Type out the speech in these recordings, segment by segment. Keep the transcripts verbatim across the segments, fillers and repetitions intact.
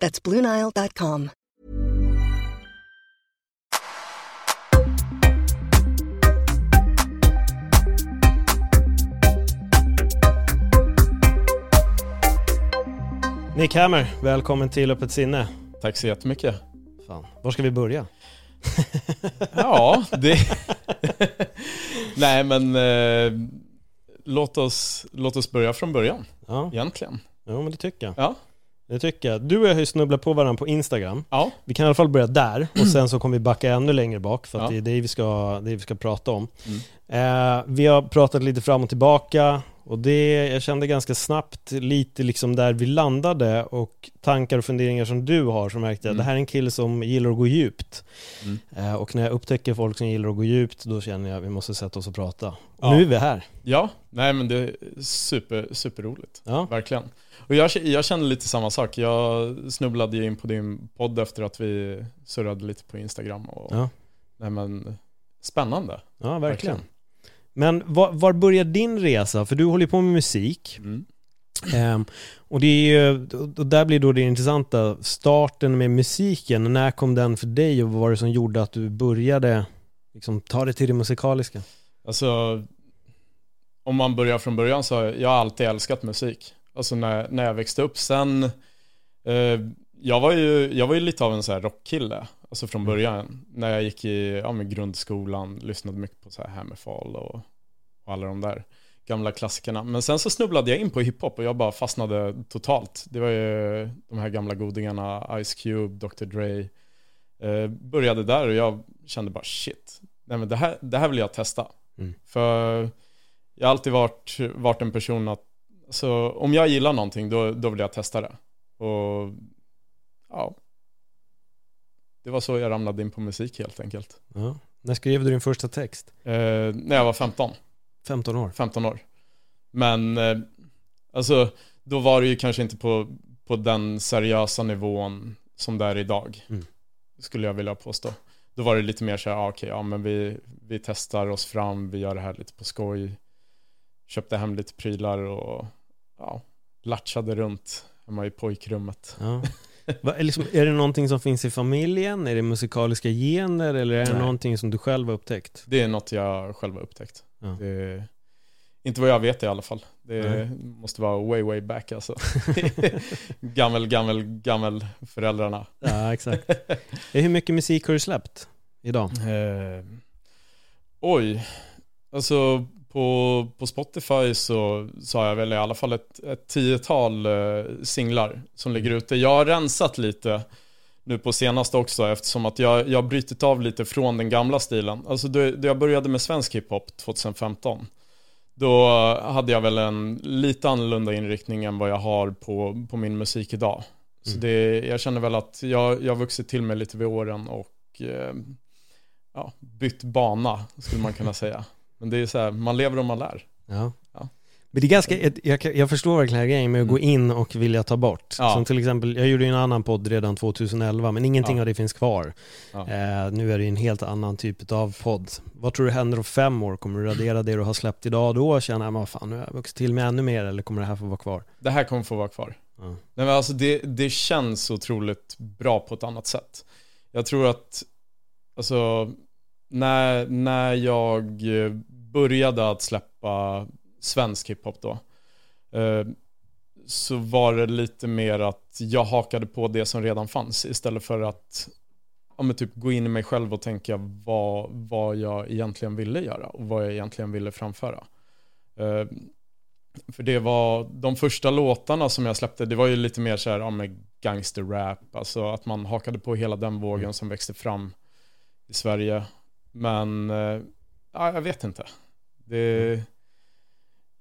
That's blue nile dot com. Nick Hammer, välkommen till Öppet sinne. Tack så jättemycket. Fan, var ska vi börja? ja, det... Nej, men eh, låt, oss, låt oss börja från början, ja. Egentligen. Ja, men det tycker jag. Ja. Det tycker jag. Du och jag har ju snubblat på varandra på Instagram. Ja. Vi kan i alla fall börja där och sen så kommer vi backa ännu längre bak för att ja. det är det vi ska, det vi ska prata om. Mm. Eh, vi har pratat lite fram och tillbaka och det, jag kände ganska snabbt lite liksom där vi landade och tankar och funderingar som du har som märkte jag. Mm. Det här är en kille som gillar att gå djupt. Mm. Eh, och när jag upptäcker folk som gillar att gå djupt då känner jag att vi måste sätta oss och prata. Ja. Nu är vi här. Ja, nej men det är super, super roligt. Ja. Verkligen. Och jag, jag kände lite samma sak. Jag snubblade in på din podd efter att vi surrade lite på Instagram. Och, ja. Nej men, spännande. Ja, verkligen. verkligen. Men var, var börjar din resa? För du håller på med musik. Mm. Um, och, det är, och där blir då det intressanta. Starten med musiken. När kom den för dig och vad var det som gjorde att du började liksom, ta det till det musikaliska? Alltså, om man börjar från början så har jag, jag har alltid älskat musik. Alltså när, när jag växte upp sen eh, jag, var ju, jag var ju lite av en så här rockkille. Alltså från början mm. När jag gick i ja, med grundskolan. Lyssnade mycket på så här Hammerfall och, och alla de där gamla klassikerna. Men sen så snubblade jag in på hiphop och jag bara fastnade totalt. Det var ju de här gamla godingarna Ice Cube, doktor Dre eh, började där och jag kände bara shit, nej men det här, det här vill jag testa. Mm. För jag har alltid varit, varit en person att så om jag gillar någonting då, då vill jag testa det. Och ja, det var så jag ramlade in på musik helt enkelt. Ja. När skrev du din första text? Eh, när jag var femton. femton år? femton år. Men eh, alltså, då var det ju kanske inte på, på den seriösa nivån som det är idag. Mm. Skulle jag vilja påstå. Då var det lite mer så här, ah, okej, ja, men vi, vi testar oss fram, vi gör det här lite på skoj. Köpte hem lite prylar och ja, latchade runt hemma i pojkrummet. Ja. Va, är, liksom, är det någonting som finns i familjen? Är det musikaliska gener? Eller är det Nej. någonting som du själv har upptäckt? Det är något jag själv har upptäckt. Ja. Det är, inte vad jag vet i alla fall. Det är, mm. måste vara way, way back. Alltså. gammel, gammel, gammel föräldrarna. Ja, exakt. Hur mycket musik har du släppt idag? Eh, oj, alltså... På, på Spotify så, så har jag väl i alla fall ett, ett tiotal eh, singlar som ligger ute. Jag har rensat lite nu på senaste också eftersom att jag, jag har brytit av lite från den gamla stilen. Alltså då, då jag började med svensk hiphop tjugo femton då hade jag väl en lite annorlunda inriktning än vad jag har på, på min musik idag. Så mm. det, jag känner väl att jag, jag har vuxit till mig lite vid åren och eh, ja, bytt bana skulle man kunna säga. Men det är så här, man lever och man lär. Ja. Ja. Men det är ganska, jag, jag förstår verkligen grejen med att gå in och vilja ta bort. Ja. Som till exempel, jag gjorde en annan podd redan tjugo elva men ingenting ja. av det finns kvar. Ja. Eh, nu är det en helt annan typ av podd. Vad tror du händer om fem år? Kommer du radera det du har släppt idag då? Känner jag, vad fan, nu har jag vuxit till mig ännu mer eller kommer det här få vara kvar? Det här kommer få vara kvar. Ja. Nej, men alltså det, det känns otroligt bra på ett annat sätt. Jag tror att, alltså... När, när jag började att släppa svensk hiphop då eh, så var det lite mer att jag hakade på det som redan fanns istället för att ja, men typ gå in i mig själv och tänka vad, vad jag egentligen ville göra och vad jag egentligen ville framföra. Eh, för det var de första låtarna som jag släppte, det var ju lite mer så här, ja, med gangsterrap, alltså att man hakade på hela den vågen som växte fram i Sverige. Men ja, jag vet inte. Det,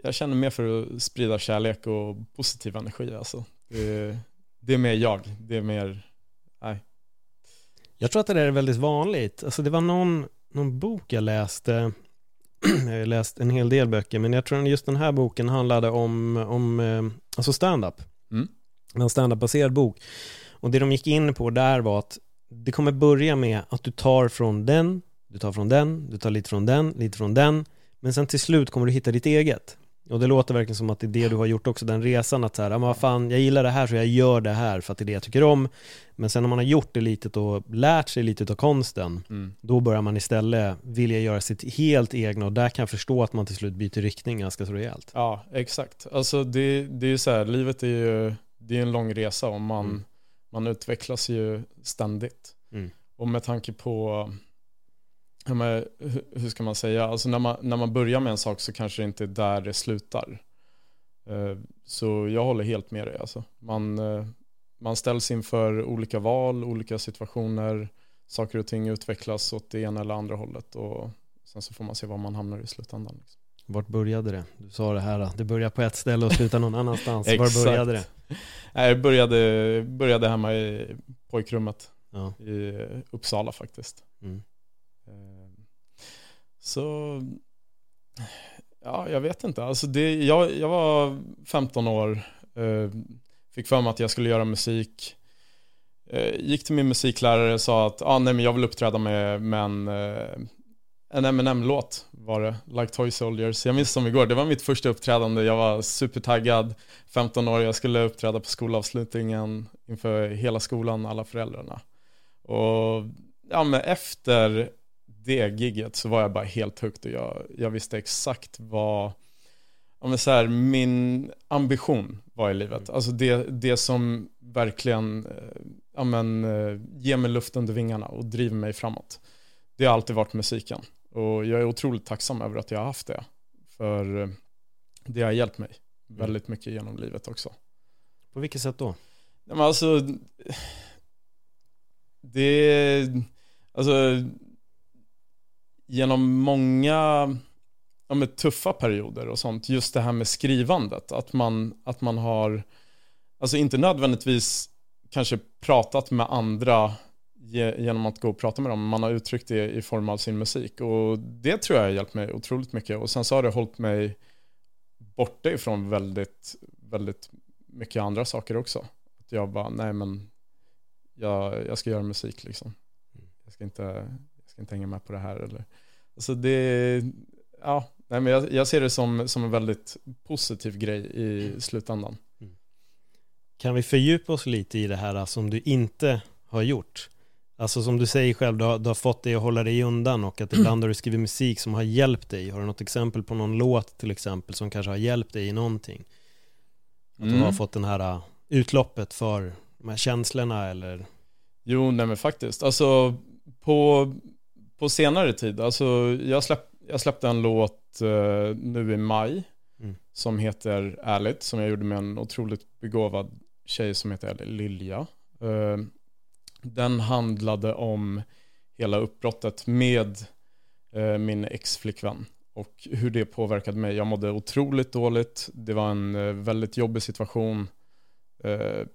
jag känner mer för att sprida kärlek och positiv energi. Alltså. Det, det är mer jag. Det är mer... Nej, Jag tror att det där är väldigt vanligt. Alltså det var någon, någon bok jag läste. Jag har läst en hel del böcker, men jag tror att just den här boken handlade om, om alltså stand-up. Mm. En stand-up-baserad bok. Och det de gick in på där var att det kommer börja med att du tar från den, du tar från den, du tar lite från den, lite från den. Men sen till slut kommer du hitta ditt eget. Och det låter verkligen som att det är det du har gjort också, den resan. Att så här, men vad fan, jag gillar det här så jag gör det här för att det är det jag tycker om. Men sen när man har gjort det lite och lärt sig lite av konsten, mm. då börjar man istället vilja göra sitt helt egna. Och där kan jag förstå att man till slut byter riktning ganska så rejält. Ja, exakt. Alltså det, det är ju så här, livet är ju det är en lång resa och man, mm. man utvecklas ju ständigt. Mm. Och med tanke på... Men, hur ska man säga, alltså när man, när man börjar med en sak så kanske det inte är där det slutar, så jag håller helt med dig alltså. man, man ställs inför olika val, olika situationer, saker och ting utvecklas åt det ena eller andra hållet och sen så får man se var man hamnar i slutändan liksom. Vart började det? Du sa det här då. Det börjar på ett ställe och slutar någon annanstans. Var började det? Nej, det började, började hemma i pojkrummet, ja. I Uppsala faktiskt. Mm. Så ja, jag vet inte. Alltså det, jag, jag var femton år, eh, fick för mig att jag skulle göra musik, eh, gick till min musiklärare och sa att ah, nej, men jag vill uppträda med, med en, en M and M-låt var det, Like Toy Soldiers. Jag minns som igår, det var mitt första uppträdande. Jag var supertaggad, femton år, jag skulle uppträda på skolavslutningen inför hela skolan, alla föräldrarna. Och ja, men efter det gigget så var jag bara helt högt och jag, jag visste exakt vad ja men så här, min ambition var i livet. Alltså det, det som verkligen ja men, ger mig luft under vingarna och driver mig framåt. Det har alltid varit musiken. Och jag är otroligt tacksam över att jag har haft det. För det har hjälpt mig väldigt mycket genom livet också. På vilket sätt då? Ja, men alltså, det alltså... genom många ja, med tuffa perioder och sånt, just det här med skrivandet, att man, att man har alltså inte nödvändigtvis kanske pratat med andra ge, genom att gå och prata med dem, man har uttryckt det i form av sin musik, och det tror jag har hjälpt mig otroligt mycket. Och sen så har det hållit mig borta ifrån väldigt, väldigt mycket andra saker också, att jag bara, nej men jag, jag ska göra musik liksom, jag ska inte Jag ska inte hänga med på det här. Eller. Alltså det, ja, nej, men jag, jag ser det som, som en väldigt positiv grej i slutändan. Mm. Kan vi fördjupa oss lite i det här som du inte har gjort? Alltså som du säger själv, du har, du har fått dig att hålla dig undan, och att ibland har du skrivit musik som har hjälpt dig. Har du något exempel på någon låt till exempel som kanske har hjälpt dig i någonting? Att mm. du har fått den här utloppet för de här känslorna eller? Jo, nej men faktiskt. Alltså på... På senare tid, alltså jag, släpp, jag släppte en låt uh, nu i maj mm. som heter Ärligt, som jag gjorde med en otroligt begåvad tjej som heter Lilja. Uh, den handlade om hela uppbrottet med uh, min ex-flickvän och hur det påverkade mig. Jag mådde otroligt dåligt, det var en uh, väldigt jobbig situation uh,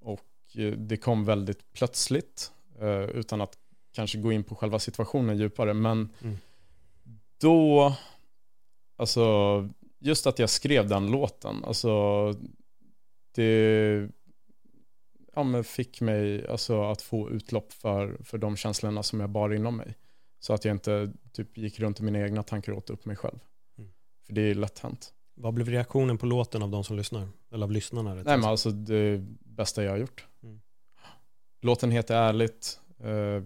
och uh, det kom väldigt plötsligt uh, utan att kanske gå in på själva situationen djupare, men mm. då alltså just att jag skrev den låten, alltså det ja, men fick mig alltså att få utlopp för, för de känslorna som jag bar inom mig, så att jag inte typ gick runt i mina egna tankar och åt upp mig själv. Mm. För det är lätt hänt. Vad blev reaktionen på låten av de som lyssnar? Eller av lyssnarna? Nej men alltså det bästa jag har gjort. Mm. Låten heter Ärligt. Uh,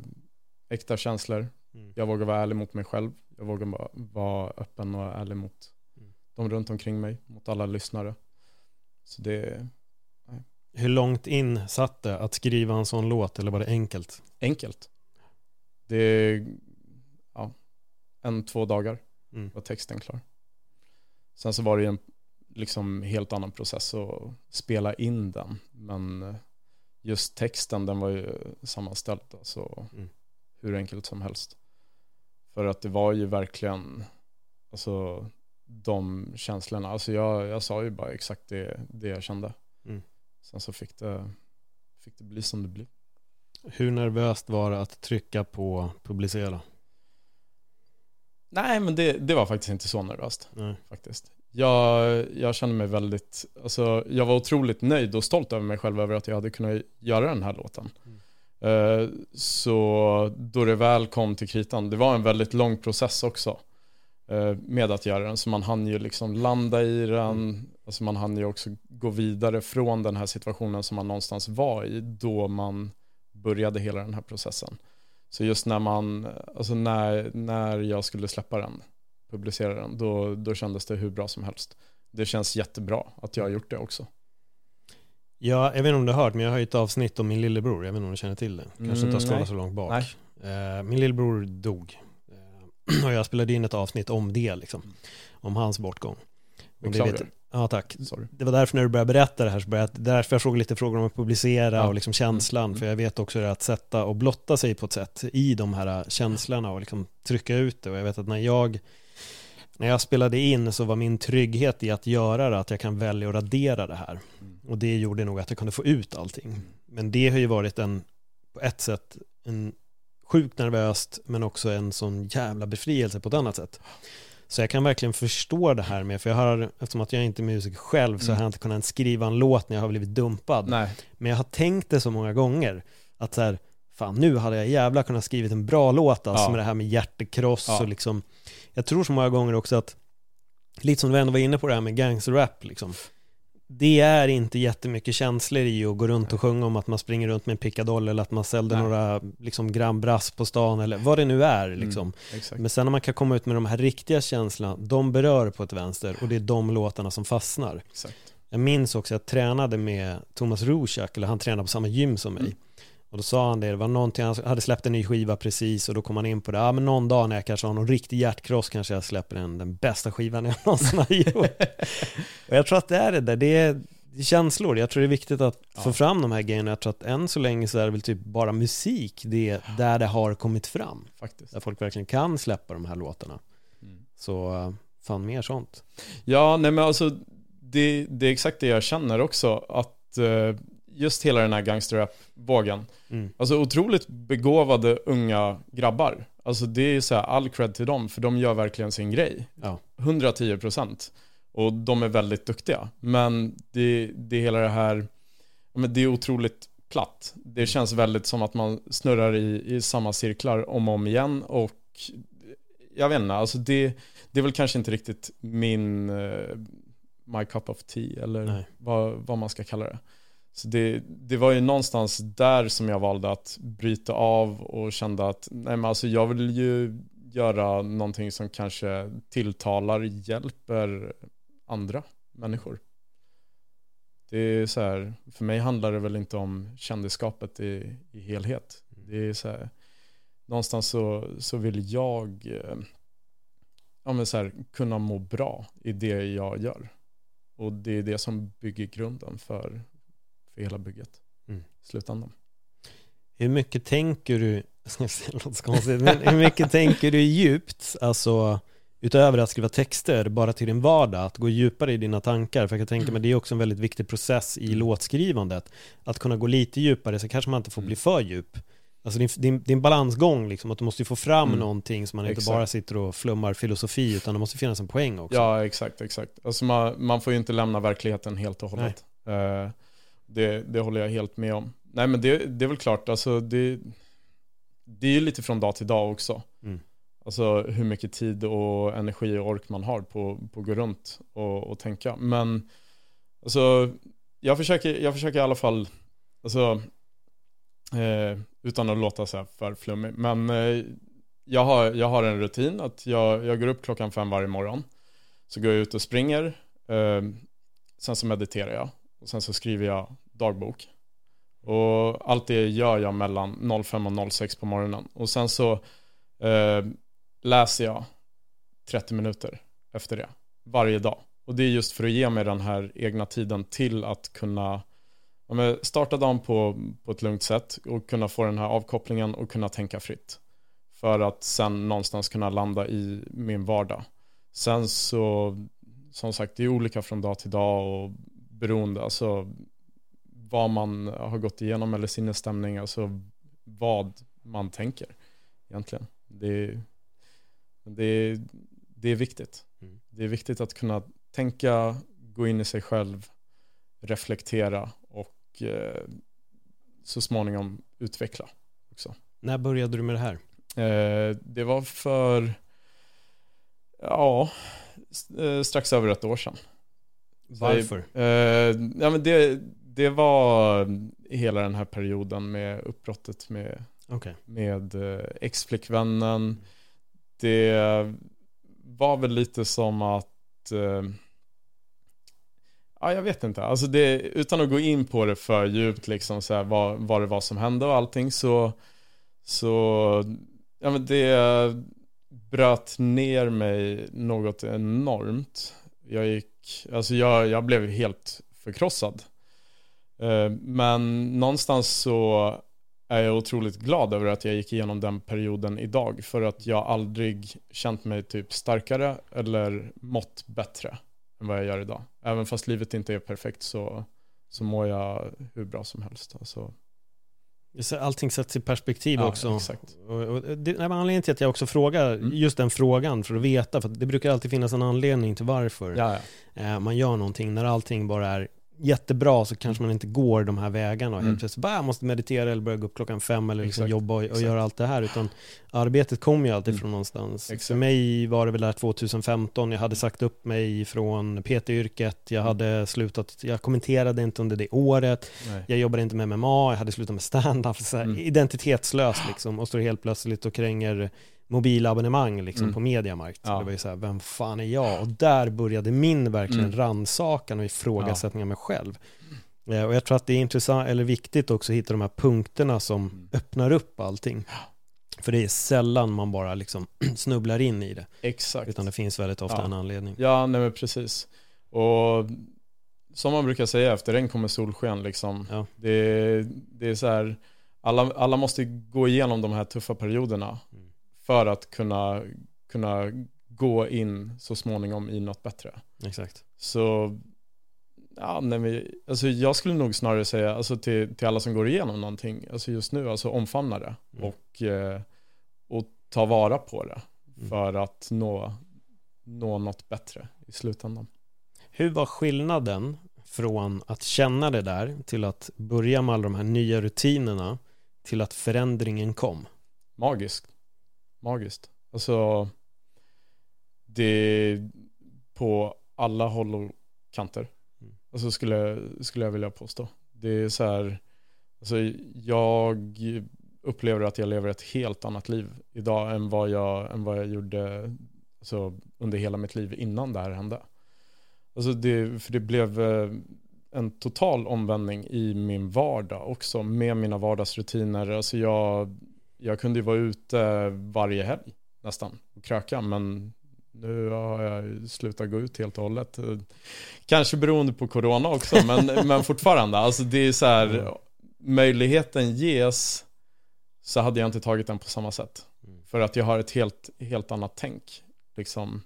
äkta känslor. Mm. Jag vågar vara ärlig mot mig själv. Jag vågar bara vara öppen och ärlig mot mm. de runt omkring mig, mot alla lyssnare. Så det nej. Hur långt in satt det att skriva en sån låt, eller var det enkelt? Enkelt. Det ja, en, två dagar mm. var texten klar. Sen så var det ju en liksom helt annan process att spela in den, men just texten, den var ju sammanställd alltså, mm. hur enkelt som helst. För att det var ju verkligen alltså, de känslorna. Alltså jag, jag sa ju bara exakt det, det jag kände. Mm. Sen så fick det, fick det bli som det blev. Hur nervöst var det att trycka på publicera? Nej, men det, det var faktiskt inte så nervöst. Nej. Faktiskt. Jag, jag kände mig väldigt... Alltså, jag var otroligt nöjd och stolt över mig själv över att jag hade kunnat göra den här låten. Mm. Uh, så då det väl kom till kritan, det var en väldigt lång process också uh, med att göra den. Så man hann ju liksom landa i den. Mm. Alltså man hann ju också gå vidare från den här situationen som man någonstans var i då man började hela den här processen. Så just när man, alltså när, när jag skulle släppa den, publicera den, då, då kändes det hur bra som helst. Det känns jättebra att jag har gjort det också. Ja, jag vet inte om du har hört, men jag har ju ett avsnitt om min lillebror. Jag vet inte om du känner till det. Kanske mm, inte har skålat så långt bak. Eh, min lillebror dog. Eh, och jag spelade in ett avsnitt om det, liksom. Om hans bortgång. Och det vet, ja, tack. Sorry. Det var därför när du började berätta det här, så började, därför jag såg lite frågor om att publicera ja. Och liksom känslan. Mm. För jag vet också det att sätta och blotta sig på ett sätt i de här känslorna och liksom trycka ut det. Och jag vet att när jag... När jag spelade in så var min trygghet i att göra det, att jag kan välja att radera det här. Mm. Och det gjorde nog att jag kunde få ut allting. Men det har ju varit en, på ett sätt, en sjukt nervöst, men också en sån jävla befrielse på ett annat sätt. Så jag kan verkligen förstå det här med, för jag har, eftersom att jag inte är musiker själv, så mm. har jag inte kunnat skriva en låt när jag har blivit dumpad. Nej. Men jag har tänkt det så många gånger, att så här, fan, nu hade jag jävla kunnat skrivit en bra låt, alltså ja. Med det här med hjärtekross ja. Och liksom... Jag tror så många gånger också att lite som du ändå var inne på det här med gangsterrap liksom. Det är inte jättemycket känslor i att gå runt och sjunga om att man springer runt med en pickadoll eller att man sålde Nej. Några liksom, gram brass på stan eller vad det nu är liksom. Mm, men sen när man kan komma ut med de här riktiga känslorna, de berör på ett vänster och det är de låtarna som fastnar. Exakt. Jag minns också att jag tränade med Thomas Rorschach, eller han tränade på samma gym som mig. Mm. Och då sa han det, det var någonting, han hade släppt en ny skiva precis och då kom han in på det. Ja, men någon dag när jag kanske har någon riktig hjärtkross kanske jag släpper den, den bästa skivan jag någonsin har gjort. Och jag tror att det är det där, det är känslor. Jag tror det är viktigt att ja. Få fram de här grejerna. Jag tror att än så länge så är det väl typ bara musik, det är där det har kommit fram. Faktiskt. Där folk verkligen kan släppa de här låtarna. Mm. Så fan mer sånt. Ja, nej men alltså, det, det är exakt det jag känner också, att... Uh, just hela den här gangsterrap-vågen. Mm. Alltså otroligt begåvade unga grabbar. Alltså det är så här, all cred till dem. För de gör verkligen sin grej. Ja. hundra tio procent. Och de är väldigt duktiga. Men det, det hela det här... Men det är otroligt platt. Det känns väldigt som att man snurrar i, i samma cirklar om och om igen. Och jag vet inte. Alltså det, det är väl kanske inte riktigt min... Uh, my cup of tea. Eller vad, vad man ska kalla det. Så det, det var ju någonstans där som jag valde att bryta av och kände att nej men alltså jag vill ju göra någonting som kanske tilltalar, hjälper andra människor. Det är så här, för mig handlar det väl inte om kändisskapet i, i helhet. Det är så här, någonstans så, så vill jag ja men så här, kunna må bra i det jag gör. Och det är det som bygger grunden för i hela bygget. Mm. Slutändan. Hur mycket tänker du men hur mycket tänker du djupt, alltså utöver att skriva texter bara till din vardag, att gå djupare i dina tankar, för jag kan tänka mig det är också en väldigt viktig process i låtskrivandet, att kunna gå lite djupare, så kanske man inte får bli för djup. Alltså din, din, din balansgång liksom, att du måste få fram mm. någonting som man inte exakt. Bara sitter och flummar filosofi, utan det måste finnas en poäng också. Ja, exakt, exakt. Alltså man, man får ju inte lämna verkligheten helt och hållet. Nej. Uh, Det, det håller jag helt med om. Nej, men det, det är väl klart. Alltså, det, det är ju lite från dag till dag också. Mm. Alltså hur mycket tid och energi och ork man har på, på att gå runt och, och tänka. Men alltså, jag, försöker, jag försöker i alla fall, alltså, eh, utan att låta så här för flummig. Men eh, jag, har, jag har en rutin att jag, jag går upp klockan fem varje morgon. Så går jag ut och springer. Eh, sen så mediterar jag. Och sen så skriver jag dagbok. Och allt det gör jag mellan fem och sex på morgonen. Och sen så eh, läser jag trettio minuter efter det. Varje dag. Och det är just för att ge mig den här egna tiden till att kunna ja, starta dagen på, på ett lugnt sätt. Och kunna få den här avkopplingen och kunna tänka fritt. För att sen någonstans kunna landa i min vardag. Sen så, som sagt, det är olika från dag till dag och beroende, alltså vad man har gått igenom eller sinnesstämning, alltså vad man tänker egentligen. Det är, det är, det är viktigt. Mm. Det är viktigt att kunna tänka, gå in i sig själv, reflektera och eh, så småningom utveckla också. När började du med det här? Eh, det var för ja, strax över ett år sedan. Varför? Så, eh, ja, men det, det var hela den här perioden med uppbrottet med, okay. med eh, ex-flickvännen. Det var väl lite som att eh, ja, jag vet inte. Alltså det, utan att gå in på det för djupt liksom, så här, vad, vad det var som hände och allting, så, så ja, men det bröt ner mig något enormt. Jag gick, alltså jag, jag blev helt förkrossad. Men någonstans så är jag otroligt glad över att jag gick igenom den perioden idag, för att jag aldrig känt mig typ starkare eller mått bättre än vad jag gör idag. Även fast livet inte är perfekt, så, så mår jag hur bra som helst. Alltså. Allting sätts i perspektiv, ja, också. Exakt. Och, och det, nej, men anledningen till att jag också frågar mm. just den frågan, för att veta, för att det brukar alltid finnas en anledning till varför ja, ja. Eh, man gör någonting. När allting bara är jättebra så kanske man inte går de här vägarna och mm. helt plötsligt bara måste meditera eller börja gå upp klockan fem eller liksom jobba och, och göra allt det här, utan arbetet kom ju alltid mm. från någonstans. Exakt. För mig var det väl där tjugo femton, jag hade sagt upp mig från P T-yrket, jag hade slutat, jag kommenterade inte under det året. Nej. Jag jobbade inte med M M A, jag hade slutat med stand-up, så här, mm. identitetslös liksom, och står helt plötsligt och kränger mobilabonnemang liksom, mm. på Mediamarkt. Ja. Det var ju så här, vem fan är jag? Och där började min verkligen mm. rannsakan och ifrågasättning av mig själv. Mm. Eh, och jag tror att det är intressant eller viktigt också att hitta de här punkterna som mm. öppnar upp allting. För det är sällan man bara liksom snubblar in i det. Exakt. Utan det finns väldigt ofta ja. en anledning. Ja, nej men precis. Och som man brukar säga, efter regn kommer solsken liksom. Ja. Det, det är så här, alla, alla måste gå igenom de här tuffa perioderna. Mm. För att kunna, kunna gå in så småningom i något bättre. Exakt. Så ja, nej, men, alltså jag skulle nog snarare säga alltså till, till alla som går igenom någonting alltså just nu, alltså omfamna det mm. och, och ta vara på det mm. för att nå, nå något bättre i slutändan. Hur var skillnaden från att känna det där till att börja med alla de här nya rutinerna till att förändringen kom? Magiskt. Magiskt. Alltså det är på alla håll och kanter. Alltså skulle, skulle jag vilja påstå. Det är så här, alltså jag upplever att jag lever ett helt annat liv idag än vad jag, än vad jag gjorde alltså, under hela mitt liv innan det här hände. Alltså det, för det blev en total omvändning i min vardag också, med mina vardagsrutiner. Alltså jag Jag kunde ju vara ute varje helg nästan och kröka, men nu har jag slutat gå ut helt och hållet. Kanske beroende på corona också, men, men fortfarande. Alltså det är så här, möjligheten ges så hade jag inte tagit den på samma sätt. För att jag har ett helt, helt annat tänk. Liksom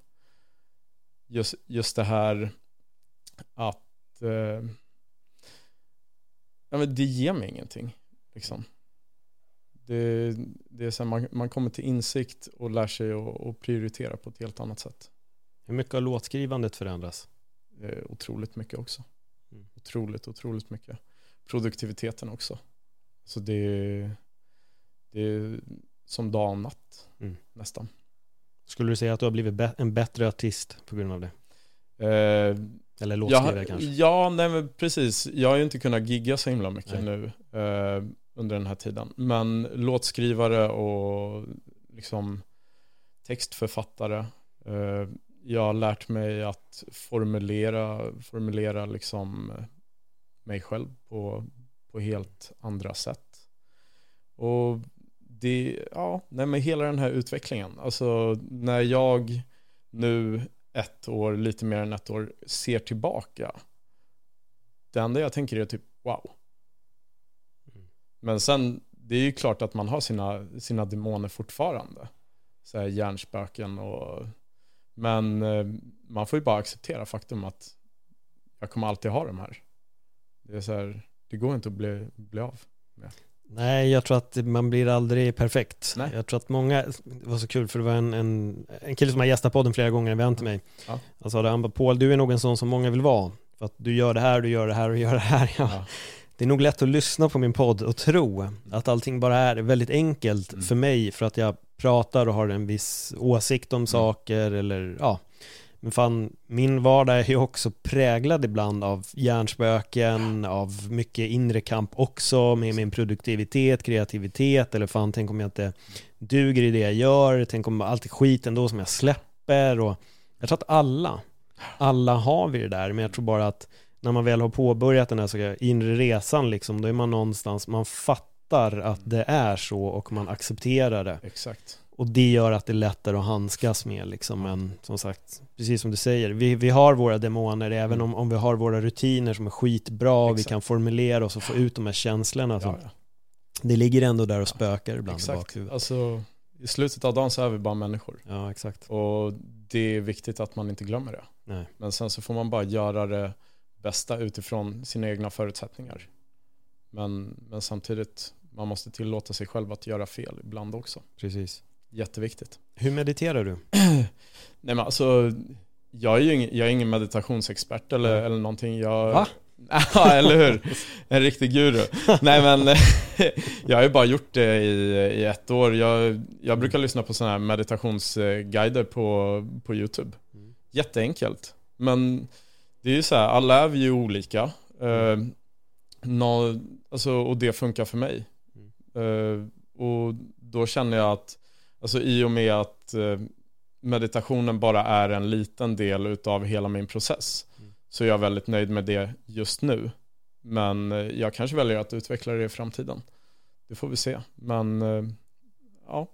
just, just det här att eh, ja, men det ger mig ingenting liksom. Det, det är så här, man, man kommer till insikt och lär sig att prioritera på ett helt annat sätt. Hur mycket har låtskrivandet förändrats? Otroligt mycket också. Mm. Otroligt, otroligt mycket. Produktiviteten också. Så det, det är som dag och natt mm. nästan. Skulle du säga att du har blivit be- en bättre artist på grund av det? Eh, Eller låtskrivare kanske? Ja, nej, men precis. Jag har ju inte kunnat gigga så himla mycket nej. nu. Eh, under den här tiden. Men låtskrivare och liksom textförfattare. Eh, jag har lärt mig att formulera, formulera liksom mig själv på, på helt andra sätt. Och det, ja, nej men hela den här utvecklingen. Alltså när jag nu ett år, lite mer än ett år, ser tillbaka. Det enda jag tänker är typ, wow. Men sen, det är ju klart att man har sina, sina demoner fortfarande. Så här hjärnspöken och... Men man får ju bara acceptera faktum att jag kommer alltid ha dem här. Det är så här, det går inte att bli, bli av med. Nej, jag tror att man blir aldrig perfekt. Nej. Jag tror att många, det var så kul för det var en, en, en kille som har gästat podden flera gånger, en vän till mig. Ja. Han sa det, han bara, Paul, du är nog en sån som många vill vara. För att du gör det här, du gör det här och gör det här. Ja. Ja. Det är nog lätt att lyssna på min podd och tro att allting bara är väldigt enkelt mm. för mig för att jag pratar och har en viss åsikt om mm. saker eller ja. Men fan, min vardag är ju också präglad ibland av hjärnspöken, av mycket inre kamp också med min produktivitet, kreativitet eller fan, tänk om jag inte duger i det jag gör, tänk om allt är skit ändå som jag släpper. Och jag tror att alla, alla har vi det där, men jag tror bara att när man väl har påbörjat den här så här inre resan liksom, då är man någonstans, man fattar att det är så och man accepterar det. Exakt. Och det gör att det är lättare att handskas med. Liksom. Men som sagt, precis som du säger, vi, vi har våra demoner, även mm. om, om vi har våra rutiner som är skitbra och vi kan formulera oss och få ut de här känslorna. Ja, ja. Det ligger ändå där och spökar ja, ibland. Exakt. I, alltså, i slutet av dagen så är vi bara människor. Ja, exakt. Och det är viktigt att man inte glömmer det. Nej. Men sen så får man bara göra det bästa utifrån sina egna förutsättningar. Men, men samtidigt, man måste tillåta sig själv att göra fel ibland också. Precis. Jätteviktigt. Hur mediterar du? Nej men alltså, jag är ju ingen, jag är ingen meditationsexpert eller, mm. eller någonting. Jag, va? Ja, eller hur? En riktig guru. Nej men, jag har ju bara gjort det i, i ett år. Jag, jag brukar lyssna på sådana här meditationsguider på, på Youtube. Mm. Jätteenkelt. Men det är ju så här, alla är vi ju olika. Mm. Uh, no, alltså, och det funkar för mig. Mm. Uh, och då känner jag att alltså i och med att meditationen bara är en liten del utav hela min process mm. så är jag väldigt nöjd med det just nu. Men jag kanske väljer att utveckla det i framtiden. Det får vi se. Men ja,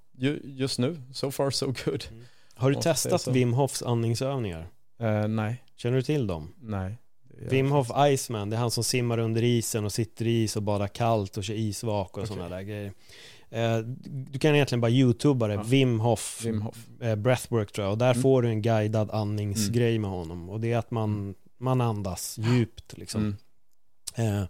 just nu, so far so good. Mm. Har du testat Wim Hofs andningsövningar? Uh, nej. Känner du till dem? Nej. Wim Hof Iceman, det är han som simmar under isen och sitter i is och badar kallt och kör isvak och okay. sådana där grejer. Du kan egentligen bara youtuba det ja. Wim Hof, Wim Hof. Eh, breathwork tror jag. Och där mm. får du en guidad andningsgrej med honom. Och det är att man, man andas djupt liksom. mm. eh,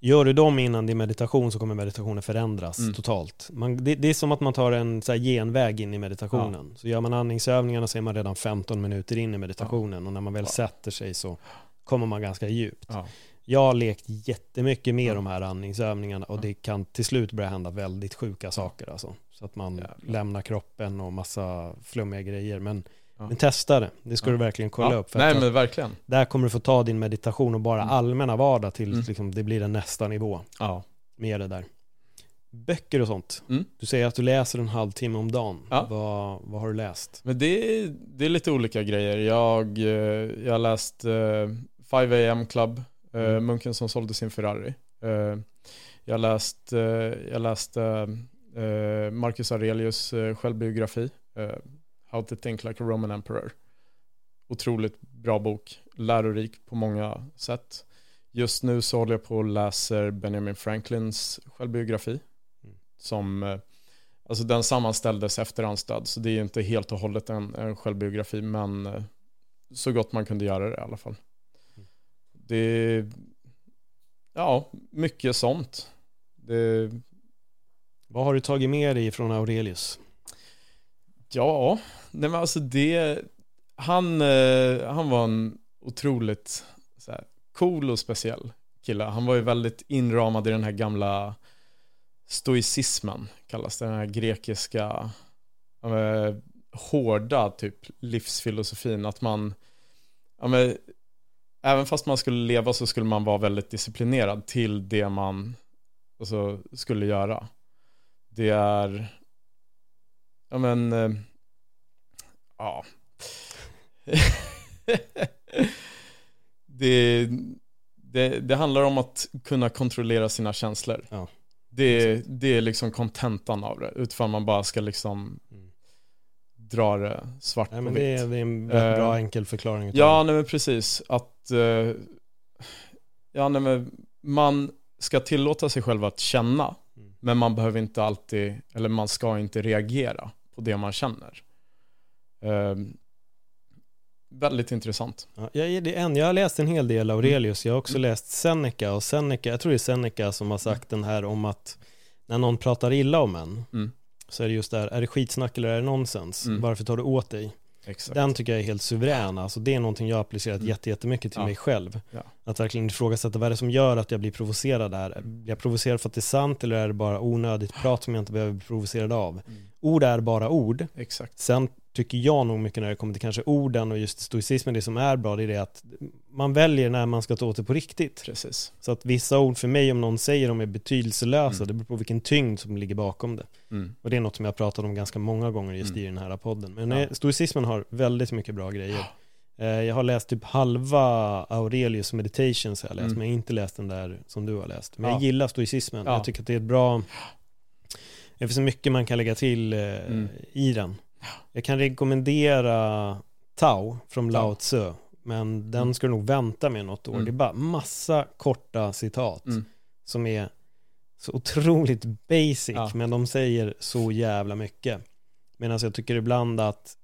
Gör du dem innan din meditation så kommer meditationen förändras mm. totalt. Man, det, det är som att man tar en så här, genväg in i meditationen ja. Så gör man andningsövningarna så är man redan femton minuter in i meditationen ja. Och när man väl ja. sätter sig så kommer man ganska djupt ja. Jag har lekt jättemycket med mm. de här andningsövningarna och det kan till slut börja hända väldigt sjuka saker alltså. Så att man Jävlar. lämnar kroppen och massa flummiga grejer. Men, ja. men testa det, det ska ja. du verkligen kolla ja. upp. För nej, men verkligen. Där kommer du få ta din meditation och bara mm. allmänna vardag till mm. liksom, det blir en nästa nivå ja. med det där. Böcker och sånt. Mm. Du säger att du läser en halvtimme om dagen. Ja. Vad, vad har du läst? Men det, är, det är lite olika grejer. Jag, jag har läst five a.m. Club. Mm. Munken som sålde sin Ferrari. Jag läste jag läste Marcus Aurelius självbiografi, How to Think Like a Roman Emperor. Otroligt bra bok, lärorik på många sätt. Just nu så håller jag på och läser Benjamin Franklins självbiografi mm. som alltså den sammanställdes efter hans död, så det är inte helt och hållet en, en självbiografi, men så gott man kunde göra det i alla fall. Det är ja, mycket sånt. Det... Vad har du tagit med dig från Aurelius? Ja, nej men alltså det han, han var en otroligt så här, cool och speciell kille. Han var ju väldigt inramad i den här gamla stoicismen, kallas det, den här grekiska äh, hårda typ livsfilosofin, att man ja, men även fast man skulle leva så skulle man vara väldigt disciplinerad till det man alltså, skulle göra. Det är ja men äh, ja det, det, det handlar om att kunna kontrollera sina känslor. Ja. Det, det är liksom kontentan av det, utifrån man bara ska liksom dra det svart nej, men på det är, det är en bra uh, enkel förklaring. Ja, nej, men precis. Att, uh, ja, nej, men man ska tillåta sig själv att känna mm. men man behöver inte alltid, eller man ska inte reagera på det man känner. Uh, väldigt intressant. Ja, jag, det en, jag har läst en hel del Aurelius. Mm. Jag har också läst Seneca och Seneca, jag tror det är Seneca som har sagt mm. den här om att när någon pratar illa om en mm. så är det just där, är det skitsnack eller är det nonsens? Mm. Varför tar du åt dig? Exakt. Den tycker jag är helt suverän. Alltså, det är någonting jag har applicerat mm. jättemycket till ja. mig själv. Ja. Att verkligen ifrågasätta vad det är som gör att jag blir provocerad där. Blir jag provocerad för att det är sant eller är det bara onödigt prat som jag inte behöver bli provocerad av? Mm. Ord är bara ord. Exakt. Sen tycker jag nog mycket när det kommer till kanske orden och just stoicismen, det som är bra, det är det att man väljer när man ska ta åt det på riktigt. Precis. Så att vissa ord för mig, om någon säger de är betydelselösa, mm. det beror på vilken tyngd som ligger bakom det. Mm. Och det är något som jag har pratat om ganska många gånger just mm. i den här podden. Men ja. stoicismen har väldigt mycket bra grejer. Jag har läst typ halva Aurelius Meditations jag läst, mm. men jag har inte läst den där som du har läst. Men ja. jag gillar stoicismen. Ja. Jag tycker att det är ett bra... Det finns så mycket man kan lägga till mm. i den. Jag kan rekommendera Tao från Lao Tzu, men den ska nog vänta med något år. Mm. Det är bara massa korta citat mm. som är så otroligt basic, ja. men de säger så jävla mycket. Medan jag tycker ibland att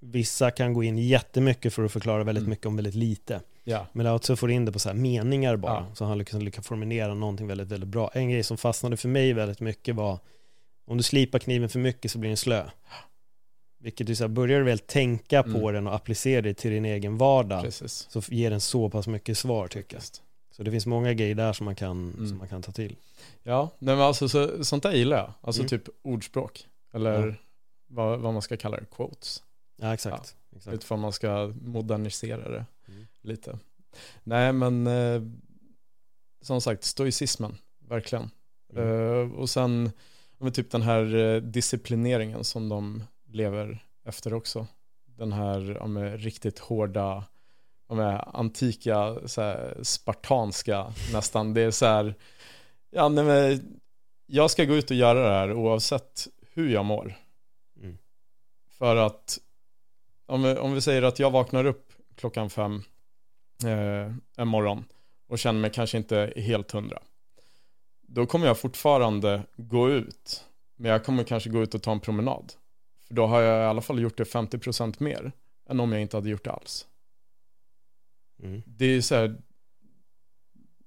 vissa kan gå in jättemycket för att förklara väldigt mm. mycket om väldigt lite. Ja. Men Lao Tzu får in det på så här meningar bara, ja. så han lyckas, lyckas formulera någonting väldigt, väldigt bra. En grej som fastnade för mig väldigt mycket var: om du slipar kniven för mycket så blir den slö. Vilket du så här, börjar du väl tänka på mm. den och applicera det till din egen vardag. Precis. Så ger den så pass mycket svar, tycker jag. Så det finns många grejer där som man kan, mm. som man kan ta till. Ja, men alltså, så, sånt där gillar jag. Alltså mm. typ ordspråk. Eller ja. vad, vad man ska kalla det, quotes. Ja, exakt. Ja, exakt. Utifrån man ska modernisera det mm. lite. Nej, men eh, som sagt, stoicismen. Verkligen. Mm. Uh, och sen typ den här eh, disciplineringen som de lever efter också. Den här ja, med riktigt hårda ja, med antika så här, spartanska nästan. Det är så här ja, nej, men jag ska gå ut och göra det här oavsett hur jag mår. Mm. För att om vi, om vi säger att jag vaknar upp klockan fem eh, en morgon och känner mig kanske inte helt hundra. Då kommer jag fortfarande gå ut. Men jag kommer kanske gå ut och ta en promenad. För då har jag i alla fall gjort det femtio procent mer än om jag inte hade gjort det alls. Mm. Det är så här...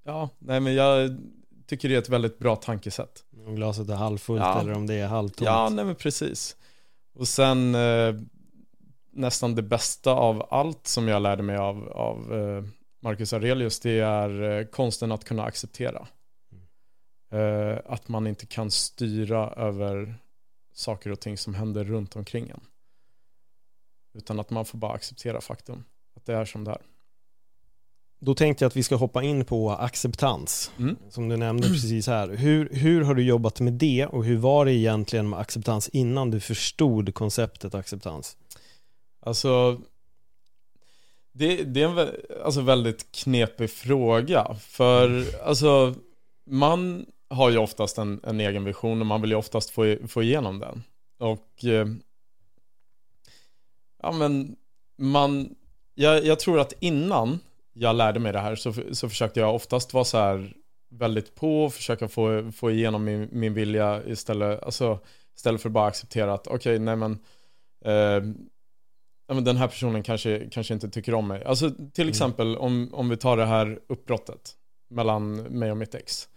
Ja, nej men jag tycker det är ett väldigt bra tankesätt. Om glaset är halvfullt ja. eller om det är halvtomt. Ja, nej men precis. Och sen eh, nästan det bästa av allt som jag lärde mig av, av eh, Marcus Aurelius, det är eh, konsten att kunna acceptera. Uh, att man inte kan styra över saker och ting som händer runt omkring en. Utan att man får bara acceptera faktum. Att det är som det är. Då tänkte jag att vi ska hoppa in på acceptans. Mm. Som du nämnde precis här. Hur, hur har du jobbat med det? Och hur var det egentligen med acceptans innan du förstod konceptet acceptans? Alltså... Det, det är en alltså, väldigt knepig fråga. För alltså... Man har ju oftast en, en egen vision och man vill ju oftast få, få igenom den. Och eh, ja, men man, jag, jag tror att innan jag lärde mig det här så, så försökte jag oftast vara så här väldigt på och försöka få, få igenom min, min vilja istället, alltså, istället för att bara acceptera att okej, okay, nej men, eh, ja, men den här personen kanske, kanske inte tycker om mig. Alltså till mm. exempel om, om vi tar det här uppbrottet mellan mig och mitt ex.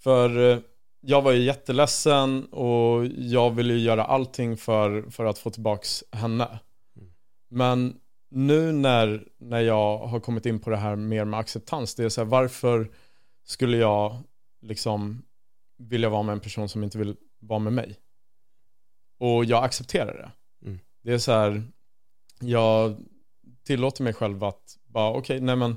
För jag var ju jätteledsen och jag ville ju göra allting för, för att få tillbaks henne. Men nu när, när jag har kommit in på det här mer med acceptans, det är så här, varför skulle jag liksom vilja vara med en person som inte vill vara med mig? Och jag accepterar det. Mm. Det är så här, jag tillåter mig själv att bara okej, okay, nej men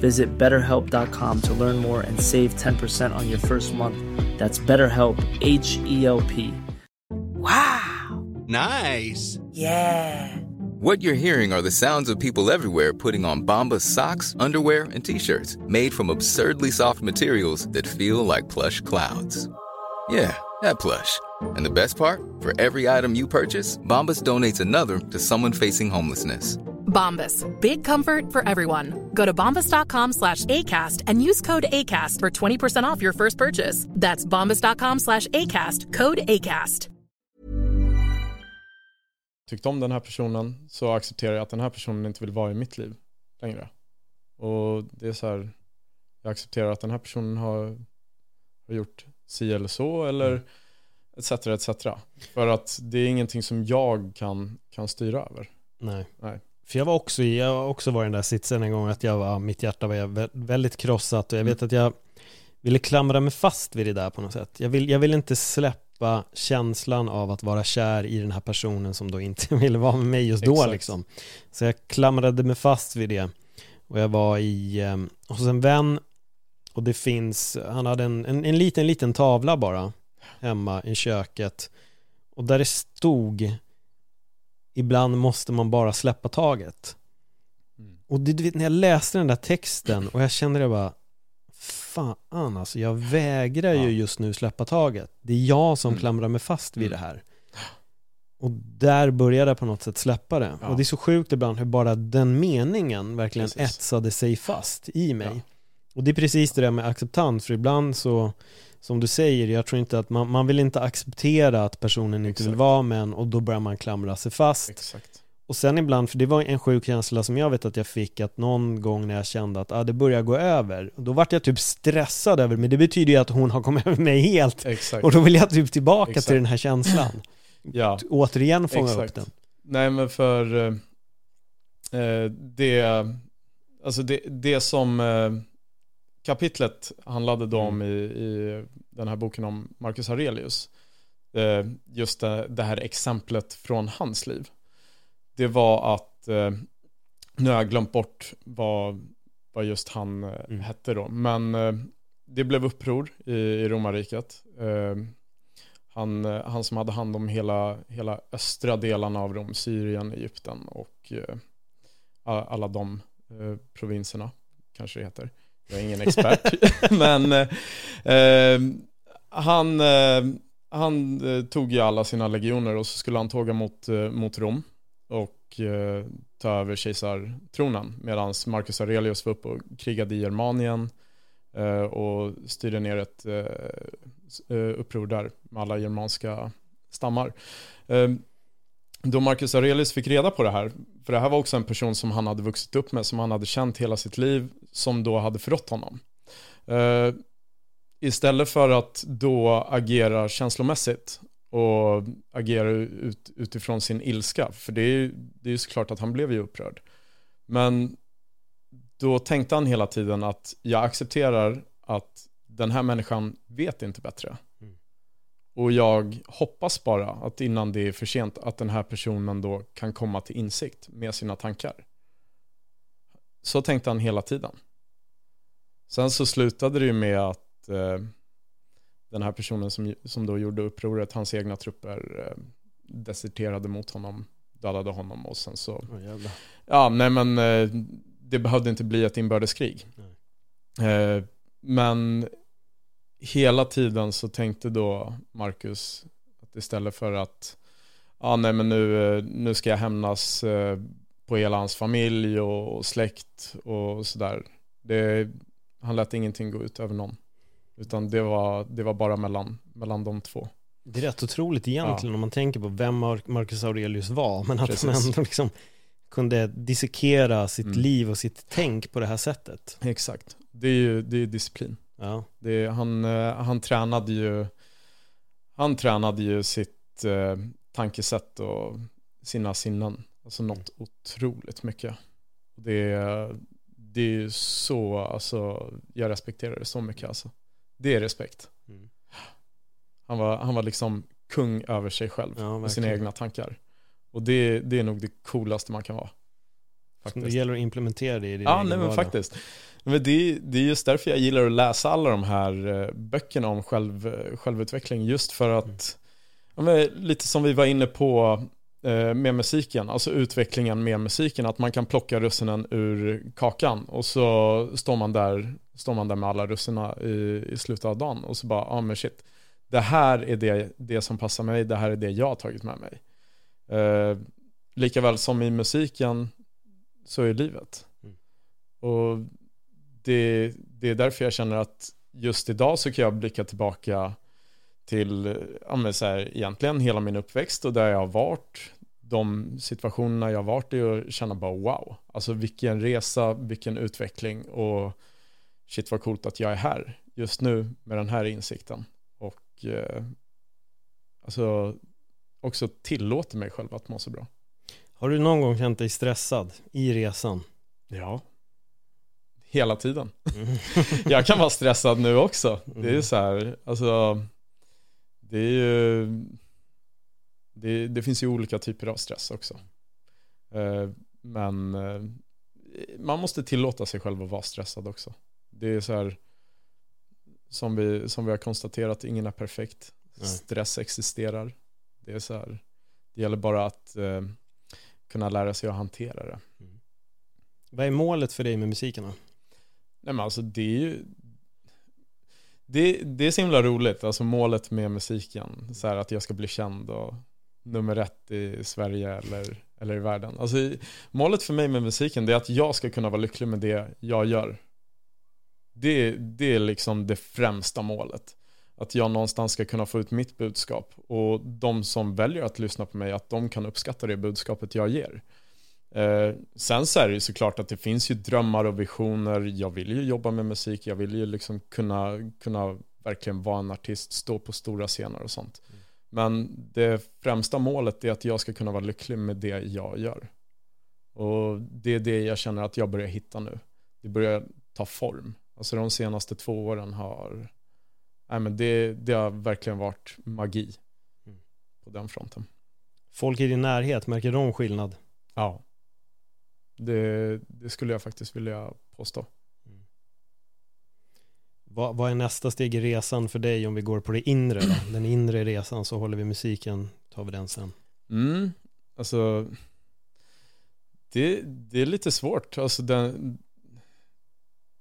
Visit better help dot com to learn more and save ten percent on your first month. That's BetterHelp, H E L P. Wow. Nice. Yeah. What you're hearing are the sounds of people everywhere putting on Bombas socks, underwear, and T-shirts made from absurdly soft materials that feel like plush clouds. Yeah. That plush. And the best part? For every item you purchase, Bombas donates another to someone facing homelessness. Bombas. Big comfort for everyone. Go to bombas.com slash ACAST and use code ACAST for twenty percent off your first purchase. That's bombas.com slash ACAST. Code ACAST. Tyckte om den här personen, så accepterar jag att den här personen inte vill vara i mitt liv längre. Och det är så här, jag accepterar att den här personen har, har gjort si eller så, eller mm. etc, et cetera. För att det är ingenting som jag kan, kan styra över. Nej. Nej. För jag var också jag var också var i den där sitsen en gång, att jag var, mitt hjärta var väldigt krossat, och jag vet mm. att jag ville klamra mig fast vid det där på något sätt. Jag vill, jag vill inte släppa känslan av att vara kär i den här personen som då inte ville vara med mig just då. Exakt. Liksom. Så jag klamrade mig fast vid det, och jag var i eh, hos en vän, och det finns, han hade en, en, en liten liten tavla bara hemma i köket, och där det stod: ibland måste man bara släppa taget. Mm. Och det, du vet, när jag läste den där texten och jag kände det bara, fan alltså, jag vägrar ju just nu släppa taget. Det är jag som mm. klamrar mig fast vid mm. det här. Och där började jag på något sätt släppa det. Ja. Och det är så sjukt ibland hur bara den meningen verkligen precis. etsade sig fast i mig. Ja. Och det är precis det där med acceptans. För ibland så, som du säger, jag tror inte att man, man vill inte acceptera att personen inte Exakt. vill vara med en, och då börjar man klamra sig fast. Exakt. Och sen ibland, för det var en sjuk känsla som jag vet att jag fick, att någon gång när jag kände att ah, det börjar gå över, då vart jag typ stressad över, men det betyder ju att hon har kommit över mig helt. Exakt. Och då vill jag typ tillbaka Exakt. till den här känslan. Ja. Återigen fånga Exakt. upp den. Nej, men för eh, det, alltså det, det som eh, kapitlet handlade då om mm. i, i den här boken om Marcus Aurelius, eh, just det, det här exemplet från hans liv. Det var att, nu har jag glömt bort vad, vad just han mm. hette då, men det blev uppror i, i romarriket. Han, han som hade hand om hela, hela östra delarna av Rom, Syrien, Egypten och alla de provinserna, kanske det heter. Jag är ingen expert, men eh, han, han tog ju alla sina legioner, och så skulle han tåga mot, mot Rom och eh, ta över kejsartronen, medan Marcus Aurelius var uppe och krigade i Germanien eh, och styrde ner ett eh, uppror där med alla germanska stammar. Eh, då Marcus Aurelius fick reda på det här, för det här var också en person som han hade vuxit upp med, som han hade känt hela sitt liv, som då hade förrått honom. Eh, istället för att då agera känslomässigt och agerar ut, utifrån sin ilska, för det är ju, det är ju såklart att han blev ju upprörd, men då tänkte han hela tiden att jag accepterar att den här människan vet inte bättre, mm. och jag hoppas bara att innan det är för sent att den här personen då kan komma till insikt med sina tankar. Så tänkte han hela tiden. Sen så slutade det ju med att eh, den här personen som, som då gjorde upproret, hans egna trupper eh, deserterade mot honom, dödade honom, och sen så... Oh, ja, nej men eh, det behövde inte bli ett inbördeskrig. Eh, men hela tiden så tänkte då Marcus att istället för att ah, nej men nu, nu ska jag hämnas eh, på hela hans familj och, och släkt och sådär. Det, han lät ingenting gå ut över någon. Utan det var, det var bara mellan, mellan de två. Det är rätt otroligt egentligen, ja. Om man tänker på vem Marcus Aurelius var. Men att Precis. han ändå liksom kunde dissekera sitt mm. liv och sitt tänk på det här sättet. Exakt. Det är ju, det är disciplin. Ja. Det är, han, han, tränade ju, han tränade ju sitt eh, tankesätt och sina sinnen. Alltså något mm. otroligt mycket. Det, det är ju så, alltså, jag respekterar det så mycket alltså. Det är respekt. Mm. Han var, han var liksom kung över sig själv, ja, med sina egna tankar. Och det, det är nog det coolaste man kan vara. Faktiskt. Så det gäller att implementera det i din Ja, nej, men faktiskt. Men det, det är just därför jag gillar att läsa alla de här böckerna om själv, självutveckling. Just för att, mm. ja, lite som vi var inne på med musiken, alltså utvecklingen med musiken, att man kan plocka russinen ur kakan, och så står man där står man där med alla russerna i, i slutet av dagen, och så bara, ja ah, men shit, det här är det, det som passar mig, det här är det jag har tagit med mig. Eh, likaväl som i musiken så är livet. Mm. Och det, det är därför jag känner att just idag så kan jag blicka tillbaka till ja, men så här, egentligen hela min uppväxt och där jag har varit, de situationerna jag har varit i, och känna bara wow, alltså vilken resa, vilken utveckling, och shit vad coolt att jag är här just nu med den här insikten. Och eh, alltså också tillåter mig själv att må så bra. Har du någon gång känt dig stressad i resan? Ja, hela tiden. Mm. Jag kan vara stressad nu också. Mm. Det är ju så här, alltså det är ju det, det finns ju olika typer av stress också. Eh, men eh, man måste tillåta sig själv att vara stressad också. Det är så här, som vi, som vi har konstaterat, ingen är perfekt. Nej. Stress existerar. Det är så här, det gäller bara att eh, kunna lära sig att hantera det. Mm. Vad är målet för dig med musiken då? Nej men alltså det är ju det, det är så himla roligt. Alltså målet med musiken, så här, att jag ska bli känd och nummer ett i Sverige eller, eller i världen. Alltså målet för mig med musiken, det är att jag ska kunna vara lycklig med det jag gör. Det, det är liksom det främsta målet. Att jag någonstans ska kunna få ut mitt budskap. Och de som väljer att lyssna på mig, att de kan uppskatta det budskapet jag ger. Eh, sen så är det ju såklart att det finns ju drömmar och visioner. Jag vill ju jobba med musik. Jag vill ju liksom kunna, kunna verkligen vara en artist. Stå på stora scener och sånt. Mm. Men det främsta målet är att jag ska kunna vara lycklig med det jag gör. Och det är det jag känner att jag börjar hitta nu. Det börjar ta form. Alltså de senaste två åren har... Nej, men det, det har verkligen varit magi mm. på den fronten. Folk i din närhet, märker de skillnad? Ja. Det, det skulle jag faktiskt vilja påstå. Mm. Vad, vad är nästa steg i resan för dig om vi går på det inre? Då? Den inre resan, så håller vi musiken, tar vi den sen. Mm. Alltså, det, det är lite svårt. Alltså den...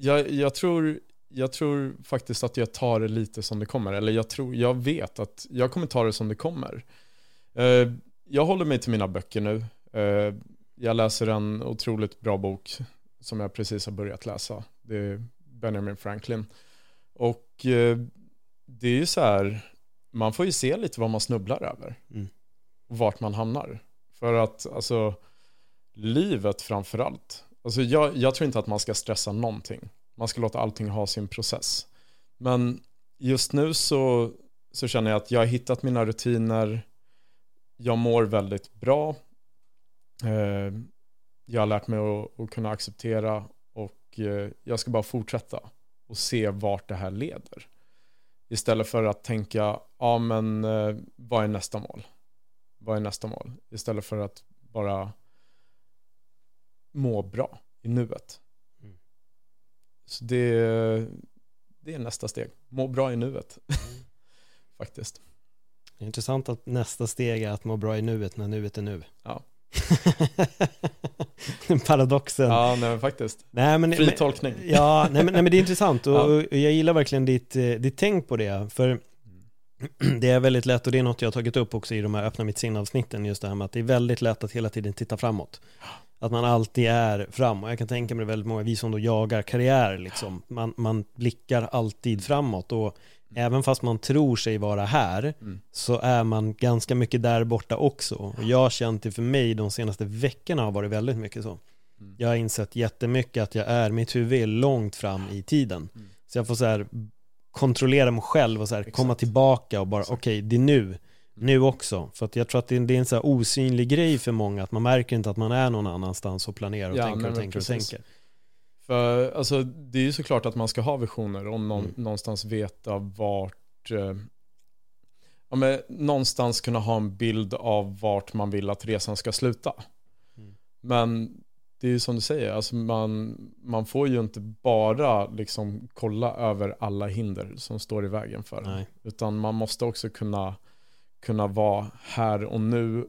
Jag, jag, tror, jag tror faktiskt att jag tar det lite som det kommer. Eller jag, tror, jag vet att jag kommer ta det som det kommer. Eh, jag håller mig till mina böcker nu. Eh, jag läser en otroligt bra bok som jag precis har börjat läsa. Det är Benjamin Franklin. Och eh, det är ju så här, man får ju se lite vad man snubblar över. Mm. Och vart man hamnar. För att alltså, livet framförallt. Alltså jag, jag tror inte att man ska stressa någonting. Man ska låta allting ha sin process. Men just nu så, så känner jag att jag har hittat mina rutiner. Jag mår väldigt bra. Eh, jag har lärt mig att, att kunna acceptera. Och eh, jag ska bara fortsätta och se vart det här leder. Istället för att tänka, ja men eh, vad är nästa mål? Vad är nästa mål? Istället för att bara... må bra i nuet. Mm. Så det, det är nästa steg. Må bra i nuet. Mm. Faktiskt. Det är intressant att nästa steg är att må bra i nuet när nuet är nu. Ja. Den paradoxen. Ja, nej, faktiskt. Nej, men, fri tolkning. Men, ja, nej, men, nej, men det är intressant. Och, ja. Och jag gillar verkligen ditt, ditt tänk på det. För det är väldigt lätt, och det är något jag har tagit upp också i de här öppna mitt sinnavsnitten, just det här med att det är väldigt lätt att hela tiden titta framåt. Att man alltid är fram. Och jag kan tänka mig väldigt många, vi som då jagar karriär liksom. Man, man blickar alltid framåt. Och mm. även fast man tror sig vara här mm. så är man ganska mycket där borta också. Och jag har känt det för mig de senaste veckorna har varit väldigt mycket så. Mm. Jag har insett jättemycket att jag är, mitt huvud är långt fram i tiden. Mm. Så jag får så här kontrollera mig själv och så här, komma tillbaka och bara okej, okay, det är nu. Nu också, för att jag tror att det är en så här osynlig grej för många, att man märker inte att man är någon annanstans och planerar och ja, tänker och tänker precis. och tänker. För alltså, det är ju såklart att man ska ha visioner och någon, mm. någonstans veta vart eh, ja, men, någonstans kunna ha en bild av vart man vill att resan ska sluta. Mm. Men det är ju som du säger, alltså man, man får ju inte bara liksom kolla över alla hinder som står i vägen för. Nej. Utan man måste också kunna kunna vara här och nu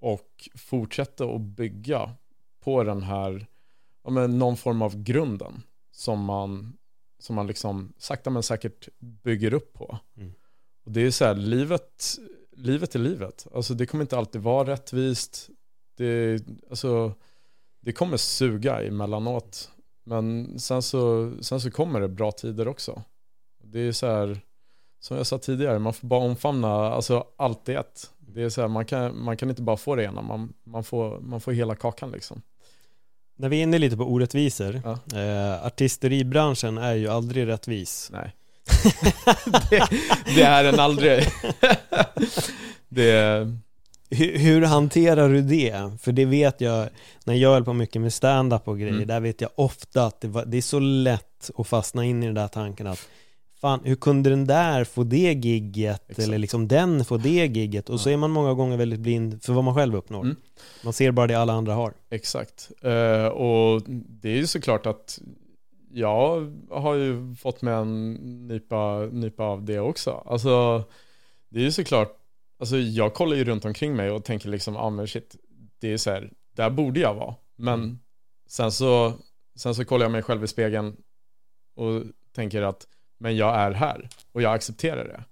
och fortsätta att bygga på den här ja, men någon form av grunden som man, som man liksom sakta men säkert bygger upp på. Mm. Och det är så här, livet, livet är livet. Alltså det kommer inte alltid vara rättvist. Det, alltså, det kommer suga emellanåt. Men sen så, sen så kommer det bra tider också. Det är så här, som jag sa tidigare, man får bara omfamna alltså allt i ett. Det är så här, man kan, man kan inte bara få det ena, man, man, får, man får hela kakan liksom. När vi är inne lite på orättvisor, ja. eh, artisteribranschen är ju aldrig rättvis. Nej. det, det är en aldrig. det... hur, hur hanterar du det? För det vet jag, när jag höll på mycket med stand-up och grejer, mm. där vet jag ofta att det, var, det är så lätt att fastna in i den där tanken att fan, hur kunde den där få det gigget? Exakt. Eller liksom den få det gigget? Och ja. Så är man många gånger väldigt blind för vad man själv uppnår. Mm. Man ser bara det alla andra har. Exakt. Uh, och det är ju såklart att jag har ju fått med en nypa, nypa av det också. Alltså, det är ju såklart, alltså jag kollar ju runt omkring mig och tänker liksom, ah, men shit, det är så här, där borde jag vara. Men mm. sen så, sen så kollar jag mig själv i spegeln och tänker att men jag är här och jag accepterar det.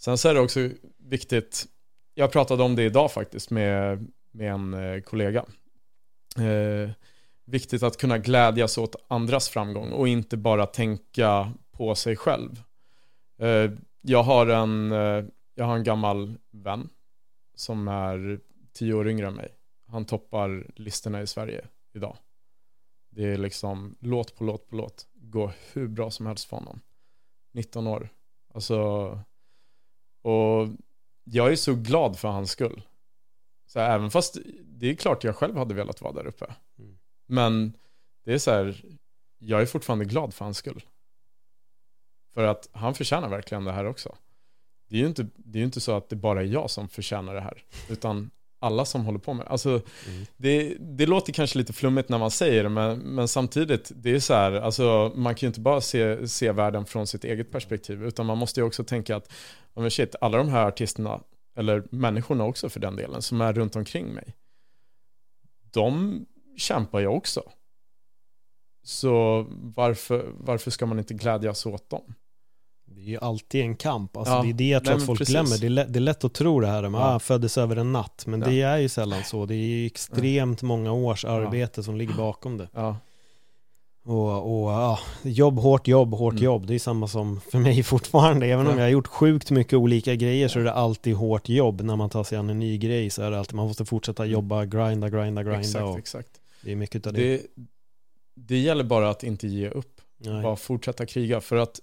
Sen så är det också viktigt, jag pratade om det idag faktiskt med, med en kollega. Eh, viktigt att kunna glädjas åt andras framgång och inte bara tänka på sig själv. Eh, jag har en, jag har en gammal vän som är tio år yngre än mig. Han toppar listorna i Sverige idag. Det är liksom låt på låt på låt. Går hur bra som helst för honom. nitton år. Alltså, och jag är så glad för hans skull. Så här, även fast det är klart jag själv hade velat vara där uppe. Mm. Men det är så här, jag är fortfarande glad för hans skull. För att han förtjänar verkligen det här också. Det är ju inte, det är ju inte så att det bara är jag som förtjänar det här. Utan alla som håller på med alltså, mm. det. Det låter kanske lite flummigt när man säger det, men, men samtidigt, det är så här, alltså, man kan ju inte bara se, se världen från sitt eget perspektiv, utan man måste ju också tänka att oh, shit, alla de här artisterna, eller människorna också för den delen, som är runt omkring mig, de kämpar ju också. Så varför, varför ska man inte glädjas åt dem? Det är ju alltid en kamp. Alltså, ja, det är det jag tror att folk precis. glömmer. Det är, lätt, det är lätt att tro det här med att ja. ah, föddes över en natt. Men ja. det är ju sällan så. Det är ju extremt många års arbete ja. som ligger bakom det. Ja. Och, och ah, jobb, hårt jobb, hårt mm. jobb. Det är samma som för mig fortfarande. Även ja. om jag har gjort sjukt mycket olika grejer så är det alltid hårt jobb. När man tar sig an en ny grej så är det alltid man måste fortsätta jobba, grinda, grinda, grinda. Exakt, och exakt. Det är mycket av det. det. Det gäller bara att inte ge upp. Nej. Bara fortsätta kriga. För att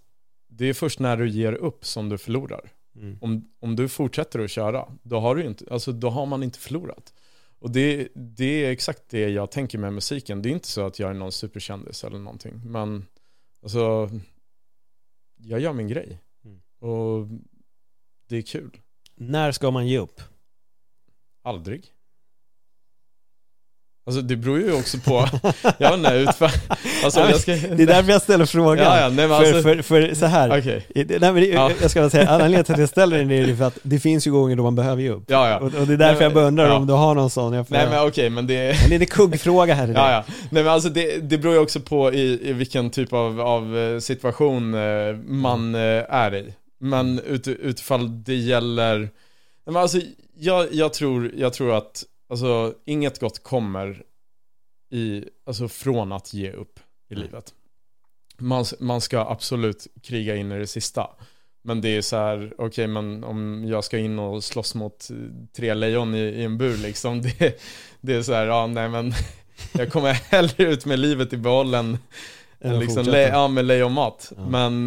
det är först när du ger upp som du förlorar. Mm. Om, om du fortsätter att köra, då har, du inte, alltså, då har man inte förlorat. Och det, det är exakt det jag tänker med musiken. Det är inte så att jag är någon superkändis eller någonting. Men alltså, jag gör min grej. Mm. Och det är kul. När ska man ge upp? Aldrig. Alltså det beror ju också på jag vet inte, utför, alltså, jag ska, det är därför jag ställer frågan ja, ja, nej, men alltså, för, för, för så här okay. nej, men det, ja. jag ska säga, anledningen till att jag ställer den är för att det finns ju gånger då man behöver ge upp ja, ja. Och, och det är därför nej, jag undrar ja. om du har någon sån jag får, nej men okej okay, men det är en kuggfråga här i ja, ja. Nej, men alltså, det, det beror ju också på i, i vilken typ av, av situation man är i men ut, utifall det gäller nej, men alltså, jag, jag, tror, jag tror att alltså inget gott kommer i, alltså, från att ge upp i livet. Man, man ska absolut kriga in i det sista. Men det är så här, okej okay, men om jag ska in och slåss mot tre lejon i, i en bur liksom. Det, det är så här, ja nej men jag kommer hellre ut med livet i behåll än, än liksom, le, ja, med lejonmat. Ja. Men,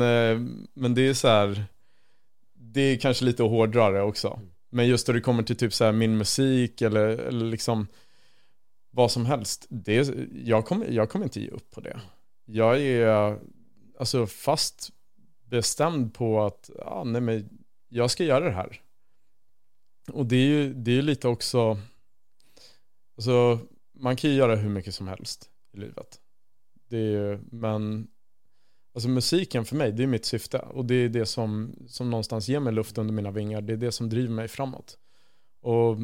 men det är så här, det är kanske lite hårdare också. Men just när det kommer till typ så här min musik eller, eller liksom vad som helst. Det, jag, kommer, jag kommer inte ge upp på det. Jag är alltså fast bestämd på att ja, nej, men jag ska göra det här. Och det är ju det är lite också... Alltså, man kan ju göra hur mycket som helst i livet. Det är ju, men alltså musiken för mig, det är mitt syfte. Och det är det som, som någonstans ger mig luft under mina vingar. Det är det som driver mig framåt. Och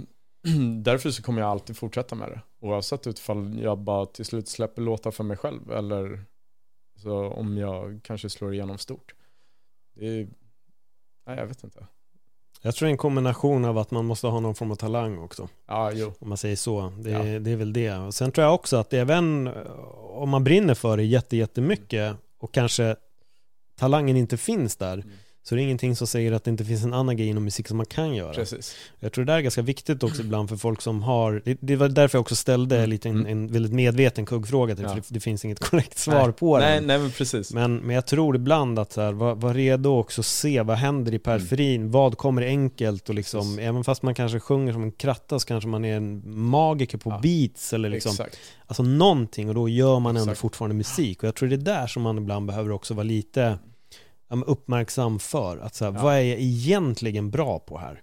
därför så kommer jag alltid fortsätta med det. Oavsett utfall jag bara till slut släpper låtar för mig själv. Eller så om jag kanske slår igenom stort. Det är, nej, jag vet inte. Jag tror det är en kombination av att man måste ha någon form av talang också. Ja, jo. Om man säger så. Det, ja. Det är väl det. Och sen tror jag också att även om man brinner för det jätte, jättemycket och kanske talangen inte finns där, mm. så det är ingenting som säger att det inte finns en annan grej inom musik som man kan göra. Precis. Jag tror det där är ganska viktigt också ibland för folk som har... Det, det var därför jag också ställde lite en, en väldigt medveten kuggfråga till, ja. för det, det finns inget korrekt svar nej. på nej, den. Nej, men precis. Men, men jag tror ibland att så här, var, var redo också se vad händer i periferin, mm. vad kommer enkelt och liksom, precis. Även fast man kanske sjunger som en kratta så kanske man är en magiker på ja. beats eller liksom... Exakt. Alltså någonting, och då gör man ändå Exakt. fortfarande musik. Och jag tror det är där som man ibland behöver också vara lite... uppmärksam för att så här, ja. vad är jag egentligen bra på här?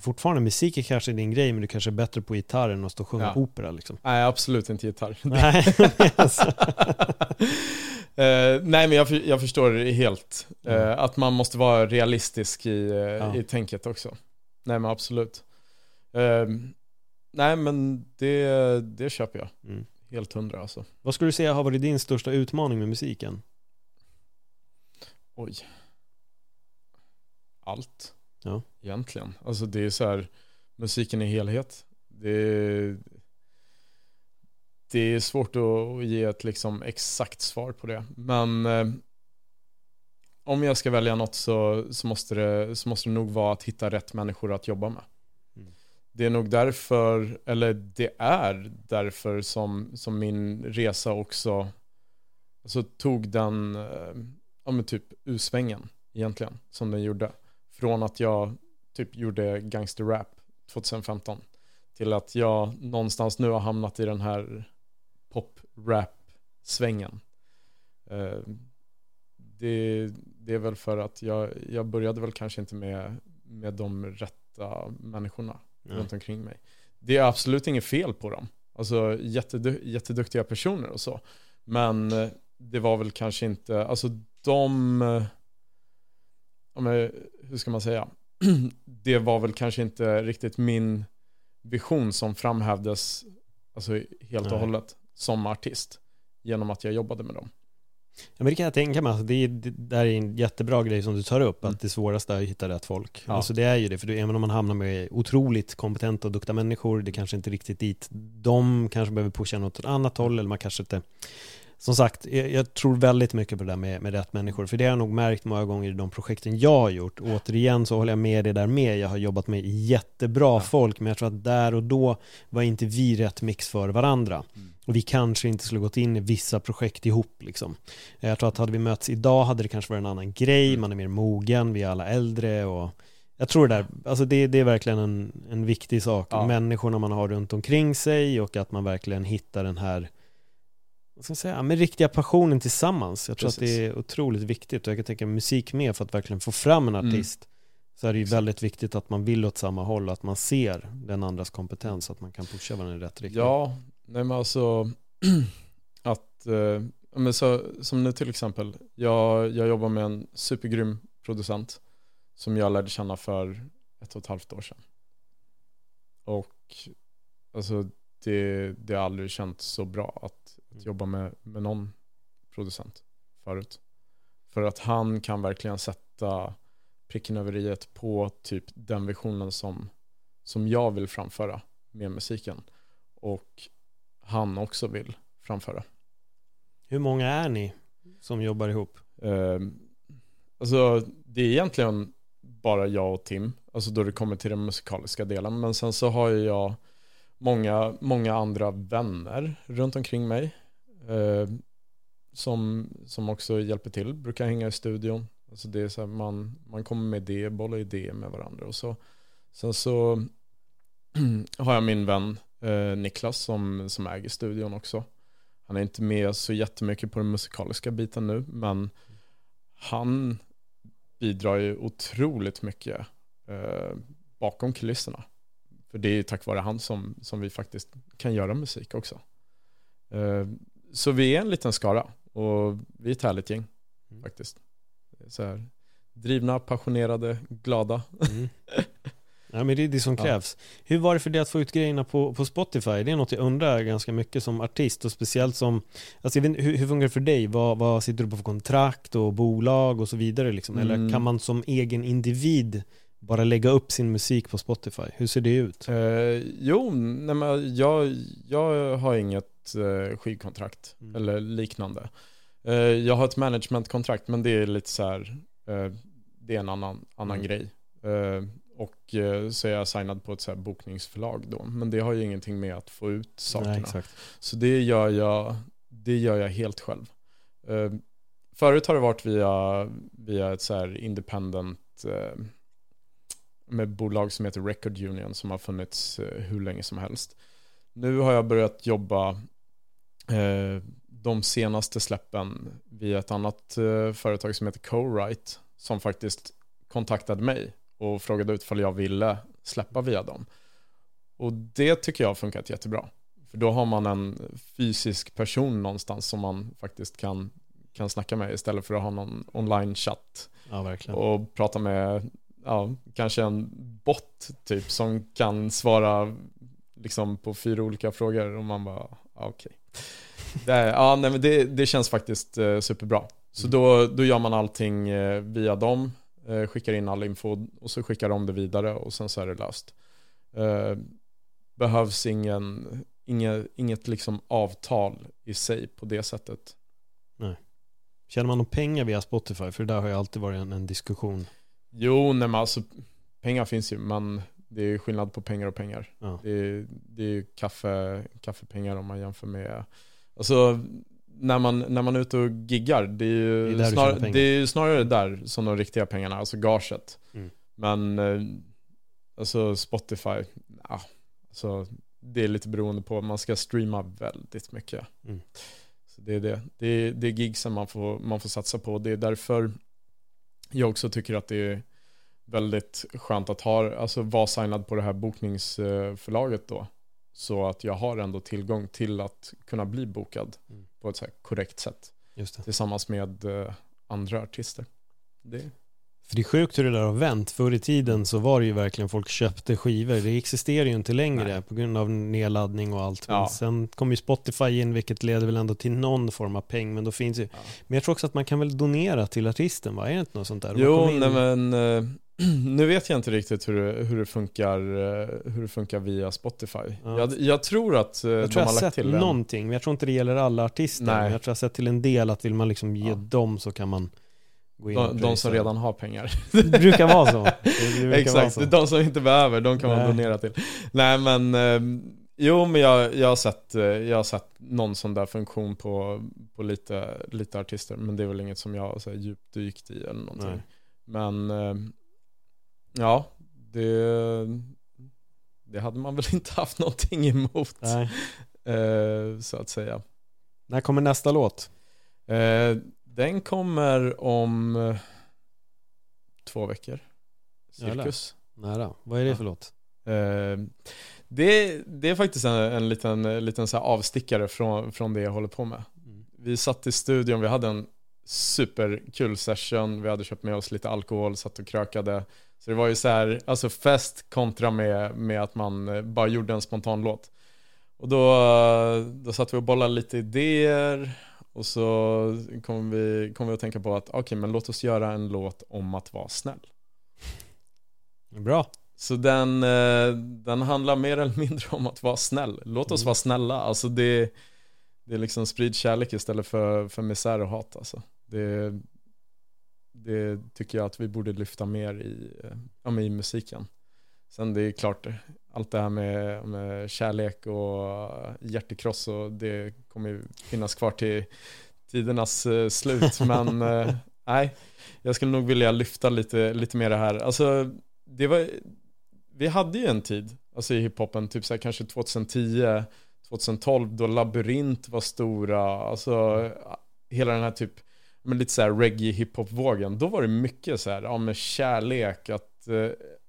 Fortfarande musik är kanske din grej, men du kanske är bättre på gitarren och stå och sjunga ja. opera liksom. Nej, absolut inte gitarr. Nej, alltså. uh, nej men jag, för, jag förstår det helt. Uh, mm. Att man måste vara realistisk i, uh, ja. i tänket också. Nej men absolut. Uh, nej men det, det köper jag. Mm. Helt hundra alltså. Vad skulle du säga har varit din största utmaning med musiken? Oj. Allt. Ja. Egentligen. Alltså det är så här, musiken i helhet. Det är, det är svårt att ge ett liksom exakt svar på det. Men eh, om jag ska välja något så, så, måste det, så måste det nog vara att hitta rätt människor att jobba med. Mm. Det är nog därför, eller det är därför som, som min resa också alltså, tog den... Eh, ja men typ U-svängen egentligen som den gjorde. Från att jag typ gjorde gangsterrap tjugohundrafemton till att jag någonstans nu har hamnat i den här pop-rap-svängen. Eh, det, det är väl för att jag, jag började väl kanske inte med, med de rätta människorna mm. runt omkring mig. Det är absolut inget fel på dem. Alltså jättedu- jätteduktiga personer och så. Men det var väl kanske inte... Alltså, de, hur ska man säga, det var väl kanske inte riktigt min vision som framhävdes alltså helt och Nej. hållet som artist genom att jag jobbade med dem. Ja, men det kan jag tänka mig, alltså, det, det där är en jättebra grej som du tar upp, mm. att det svåraste är att hitta rätt folk. Ja. Alltså det är ju det, för du, även om man hamnar med otroligt kompetenta och duktiga människor, det kanske inte riktigt dit, de kanske behöver pusha något åt annat håll, eller man kanske inte... Som sagt, jag, jag tror väldigt mycket på det där med, med rätt människor. För det har jag nog märkt många gånger i de projekten jag har gjort. Återigen så håller jag med det där med. Jag har jobbat med jättebra ja. folk. Men jag tror att där och då var inte vi rätt mix för varandra. Mm. Och vi kanske inte skulle gått in i vissa projekt ihop. Liksom. Jag tror att hade vi möts idag hade det kanske varit en annan grej. Man är mer mogen, vi är alla äldre. Och jag tror det där, alltså det, det är verkligen en, en viktig sak. Ja. Människorna man har runt omkring sig och att man verkligen hittar den här... Ska säga, med riktiga passionen tillsammans. Jag tror Precis. att det är otroligt viktigt, och jag kan tänka musik med för att verkligen få fram en artist mm. så är det ju väldigt viktigt att man vill åt samma håll, att man ser den andras kompetens, att man kan pusha varandra i rätt riktning. Ja, nej men alltså att, eh, men så, som nu till exempel jag, jag jobbar med en supergrym producent som jag lärde känna för ett och ett halvt år sedan, och alltså det, det har aldrig känts så bra att att jobba med, med någon producent förut. För att han kan verkligen sätta pricken över iet på typ den visionen som, som jag vill framföra med musiken. Och han också vill framföra. Hur många är ni som jobbar ihop? Eh, alltså det är egentligen bara jag och Tim. Alltså då det kommer till den musikaliska delen. Men sen så har jag många, många andra vänner runt omkring mig. Eh, som, som också hjälper till, brukar hänga i studion. Alltså det är så här, man, man kommer med idéer, bollar idéer med varandra och så. Sen så har jag min vän eh, Niklas som, som äger studion också. Han är inte med så jättemycket på den musikaliska biten nu, men han bidrar ju otroligt mycket eh, bakom kulisserna. För det är ju tack vare han som, som vi faktiskt kan göra musik också. Eh, Så vi är en liten skara och vi är ett härligt gäng mm. faktiskt. Så här, drivna, passionerade, glada. Mm. Ja, men det är det som krävs. Ja. Hur var det för dig att få ut grejerna på, på Spotify? Det är något jag undrar ganska mycket som artist, och speciellt som, alltså, hur, hur fungerar det för dig? Vad, vad sitter du på för kontrakt och bolag och så vidare? Liksom? Eller mm. kan man som egen individ bara lägga upp sin musik på Spotify? Hur ser det ut? Eh, jo, nej, men jag, jag har inget eh, skivkontrakt mm. eller liknande. Eh, jag har ett managementkontrakt, men det är lite så här, eh, det är en annan, annan mm. grej. Eh, och eh, så är jag signad på ett så här bokningsförlag då. Men det har ju ingenting med att få ut sakerna. Nej, exakt. Så det gör jag, det gör jag helt själv. Eh, förut har det varit via, via ett så här independent... Eh, med bolag som heter Record Union som har funnits hur länge som helst. Nu har jag börjat jobba eh, de senaste släppen via ett annat eh, företag som heter Cowrite som faktiskt kontaktade mig och frågade ut om jag ville släppa via dem. Och det tycker jag har funkat jättebra. För då har man en fysisk person någonstans som man faktiskt kan, kan snacka med istället för att ha någon online-chatt. Ja, verkligen. Och prata med... ja, kanske en bot typ som kan svara liksom på fyra olika frågor och man bara, ja, okej. Det, ja, nej, men det, det känns faktiskt eh, superbra. Så mm. då, då gör man allting eh, via dem, eh, skickar in all info och så skickar de det vidare och sen så är det löst. Eh, behövs ingen, inget, inget liksom avtal i sig på det sättet. Nej. Tjänar man några pengar via Spotify? För det där har ju alltid varit en, en diskussion. Jo, nej, men alltså pengar finns ju, men det är skillnad på pengar och pengar. Ja. Det är, det är ju kaffe, kaffepengar om man jämför med... Alltså, när man, när man är ute och giggar, det är ju det är snar, det är snarare där som de riktiga pengarna, alltså gaget. Mm. Men alltså Spotify, ja, alltså, det är lite beroende på. Man ska streama väldigt mycket. Mm. Så det är det. Det är, det är gigsen man får, man får satsa på. Det är därför... jag också tycker att det är väldigt skönt att ha, alltså vara signad på det här bokningsförlaget då. Så att jag har ändå tillgång till att kunna bli bokad mm. på ett så här korrekt sätt. Just det. Tillsammans med andra artister. Det. För det är sjukt hur det där har vänt. Förr i tiden så var det ju verkligen folk köpte skivor. Det existerar ju inte längre. Nej. På grund av nedladdning och allt. Men ja. Sen kom ju Spotify in, vilket leder väl ändå till någon form av peng. Men då finns ju... ja. Men jag tror också att man kan väl donera till artisten, va? Är det inte något sånt där? Jo, nej, men eh, nu vet jag inte riktigt hur det, hur det funkar hur det funkar via Spotify. Ja. Jag, jag tror att eh, jag tror de har jag lagt till en... någonting, men jag tror inte det gäller alla artister. Nej. Men jag tror jag sett till en del att vill man liksom ge ja. Dem så kan man... De, de som redan har pengar. Det brukar vara så. Det brukar exakt, vara så. De som inte behöver, de kan man donera till. Nej, men eh, jo, men jag, jag, har sett, jag har sett någon sån där funktion på, på lite, lite artister, men det är väl inget som jag så här, djupt dykt i eller någonting. Nej. Men eh, ja, det, det hade man väl inte haft någonting emot. Eh, så att säga. När kommer nästa låt? Eh, Den kommer om eh, två veckor. Cirkus. Nära. Vad är det för låt? Eh, det, det är faktiskt en, en liten, en liten så här avstickare från, från det jag håller på med. Mm. Vi satt i studion, vi hade en superkul session. Vi hade köpt med oss lite alkohol, satt och krökade. Så det var ju så här, alltså fest kontra med, med att man bara gjorde en spontan låt. Och då, då satt vi och bollade lite idéer. Och så kom vi, kom vi att tänka på att okej, okay, men låt oss göra en låt om att vara snäll. Bra. Så den, den handlar mer eller mindre om att vara snäll. Låt oss mm. vara snälla. Alltså det, det är liksom sprid kärlek istället för, för misär och hat. Alltså. Det, det tycker jag att vi borde lyfta mer i, ja, i musiken. Sen det är klart, allt det här med, med kärlek och hjärtekross och det kommer ju finnas kvar till tidernas slut. Men nej, jag skulle nog vilja lyfta lite, lite mer det här. Alltså, det var, vi hade ju en tid alltså i hiphopen, typ så här, kanske tjugohundratio tjugotolv, då Labyrinth var stora. Alltså, hela den här typ, men lite så här reggae-hiphop-vågen. Då var det mycket så här, ja, med kärlek, att...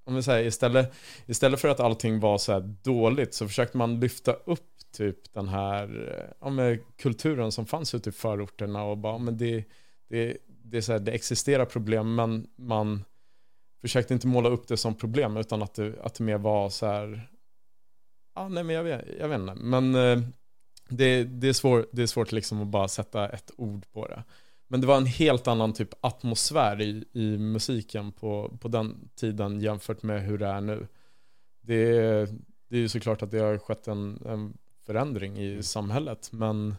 om vi säger, istället, istället för att allting var så här dåligt så försökte man lyfta upp typ den här ja, med kulturen som fanns ute i förorterna och bara, men det, det, det, är så här, det existerar problem, men man försökte inte måla upp det som problem utan att det, att det mer var så här ja, nej, men jag vet, jag vet inte, men det, det, är svår, det är svårt liksom att bara sätta ett ord på det. Men det var en helt annan typ atmosfär i, i musiken på, på den tiden jämfört med hur det är nu. Det är, det är ju såklart att det har skett en, en förändring i samhället. Men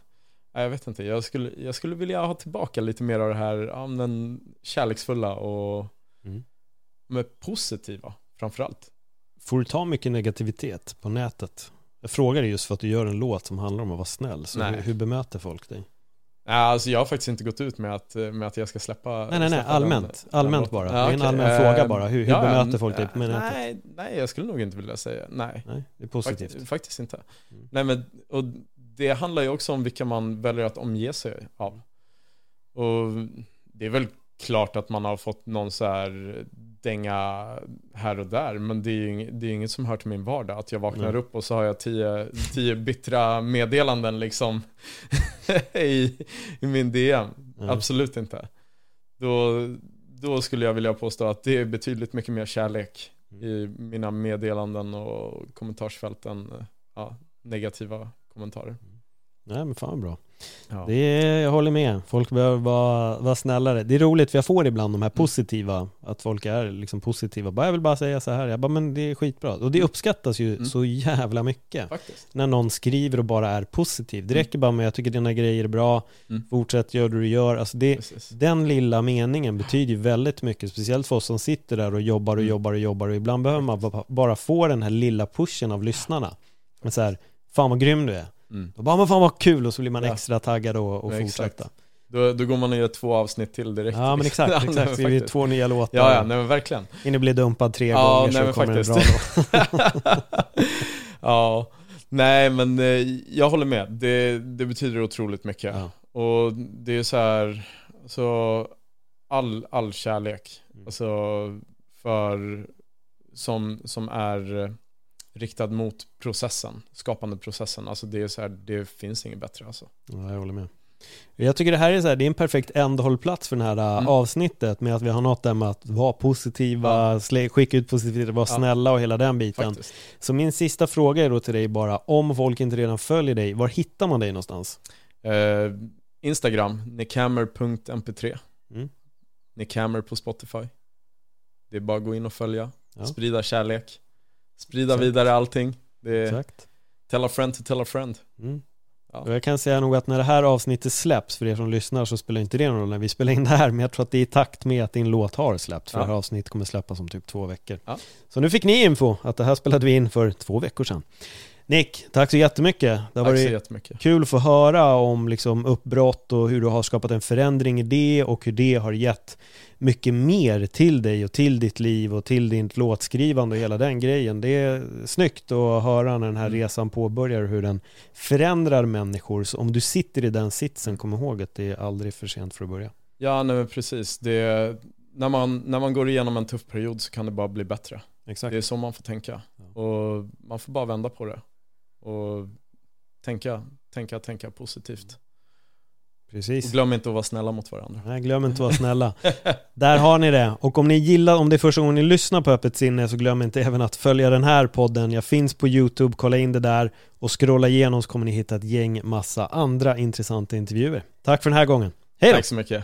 jag vet inte, jag skulle, jag skulle vilja ha tillbaka lite mer av det här ja, den kärleksfulla och mm. med positiva framförallt. Får du ta mycket negativitet på nätet? Jag frågar dig just för att du gör en låt som handlar om att vara snäll. Så hur, hur bemöter folk dig? Nej, alltså jag har faktiskt inte gått ut med att, med att jag ska släppa... Nej, nej, nej. Allmänt. Den, allmänt den bara. Ja, det är en okay. allmän uh, fråga bara. Hur, hur ja, bemöter folk dig på nätet? Nej, nej, jag skulle nog inte vilja säga. Nej, nej det är positivt. Fakt, faktiskt inte. Mm. Nej, men, och det handlar ju också om vilka man väljer att omge sig av. Och det är väl klart att man har fått någon så här dänga här och där. Men det är ju inget, det är inget som hör till min vardag. Att jag vaknar mm. upp och så har jag tio, tio bittra meddelanden liksom i, i min D M. Mm. Absolut inte. Då, då skulle jag vilja påstå att det är betydligt mycket mer kärlek mm. i mina meddelanden och kommentarsfälten. Ja, negativa kommentarer. Nej, men fan bra. Ja. Det är, jag håller med. Folk behöver vara, vara snällare. Det är roligt för jag får ibland de här positiva mm. att folk är liksom positiva. Bara, jag vill bara säga så här. Jag bara, men det är skitbra. Och det uppskattas ju mm. så jävla mycket. Faktiskt. När någon skriver och bara är positiv. Det räcker bara med jag tycker dina grejer är bra. Mm. Fortsätt gör det du gör. Alltså det, den lilla meningen betyder ju väldigt mycket. Speciellt för oss som sitter där och jobbar och mm. jobbar och jobbar. Och ibland behöver man bara få den här lilla pushen av lyssnarna. Men så här, fan vad grym du är. Mm. Då bara, men fan vad kul, och så blir man ja. extra taggad och, och ja, fortsätta. Då, då går man och gör två avsnitt till direkt. Ja, men exakt. exakt. nej, men vi faktiskt. Två nya låtar. Ja, ja nej, men verkligen. Inne blir dumpad tre ja, gånger nej, så kommer det bra då. ja, nej men jag håller med. Det, det betyder otroligt mycket. Ja. Och det är så här, så all, all kärlek mm. alltså för, som, som är... riktad mot processen, skapande processen. Alltså det är så här, det finns inget bättre alltså. Ja, jag håller med. Jag tycker det här är så här, det är en perfekt ändhållplats för det här mm. avsnittet med att vi har något där med att vara positiva, ja. skicka ut positivt, vara ja. snälla och hela den biten. Faktiskt. Så min sista fråga är då till dig bara, om folk inte redan följer dig, var hittar man dig någonstans? Eh, Instagram, nickhammer punkt m p tre mm. Nickhammer på Spotify. Det är bara att gå in och följa, ja. sprida kärlek. Sprida Exakt. vidare allting. Det är Exakt. Tell a friend to tell a friend. Mm. Ja. Jag kan säga nog att när det här avsnittet släpps, för er som lyssnar så spelar inte det någon roll när vi spelar in det här, men jag tror att det är i takt med att din låt har släppt, för ja. det här avsnittet kommer släppas om typ två veckor. Ja. Så nu fick ni info att det här spelade vi in för två veckor sedan. Nick, tack så jättemycket. Det har varit kul att få höra om liksom uppbrott och hur du har skapat en förändring i det och hur det har gett mycket mer till dig och till ditt liv och till ditt låtskrivande och hela den grejen. Det är snyggt att höra när den här resan påbörjar och hur den förändrar människor. Så om du sitter i den sitsen, kom ihåg att det är aldrig för sent för att börja. Ja, nej, men precis. Det är, när, man, när man går igenom en tuff period så kan det bara bli bättre. Exakt. Det är så man får tänka. Och man får bara vända på det. Och tänka, tänka, tänka positivt. Precis. Och glöm inte att vara snälla mot varandra. Nej, glöm inte att vara snälla. Där har ni det. Och om ni gillar, om det är första gången ni lyssnar på Öppet sinne, så glöm inte även att följa den här podden. Jag finns på Youtube, kolla in det där och scrolla igenom så kommer ni hitta ett gäng massa andra intressanta intervjuer. Tack för den här gången. Hej då! Tack så mycket.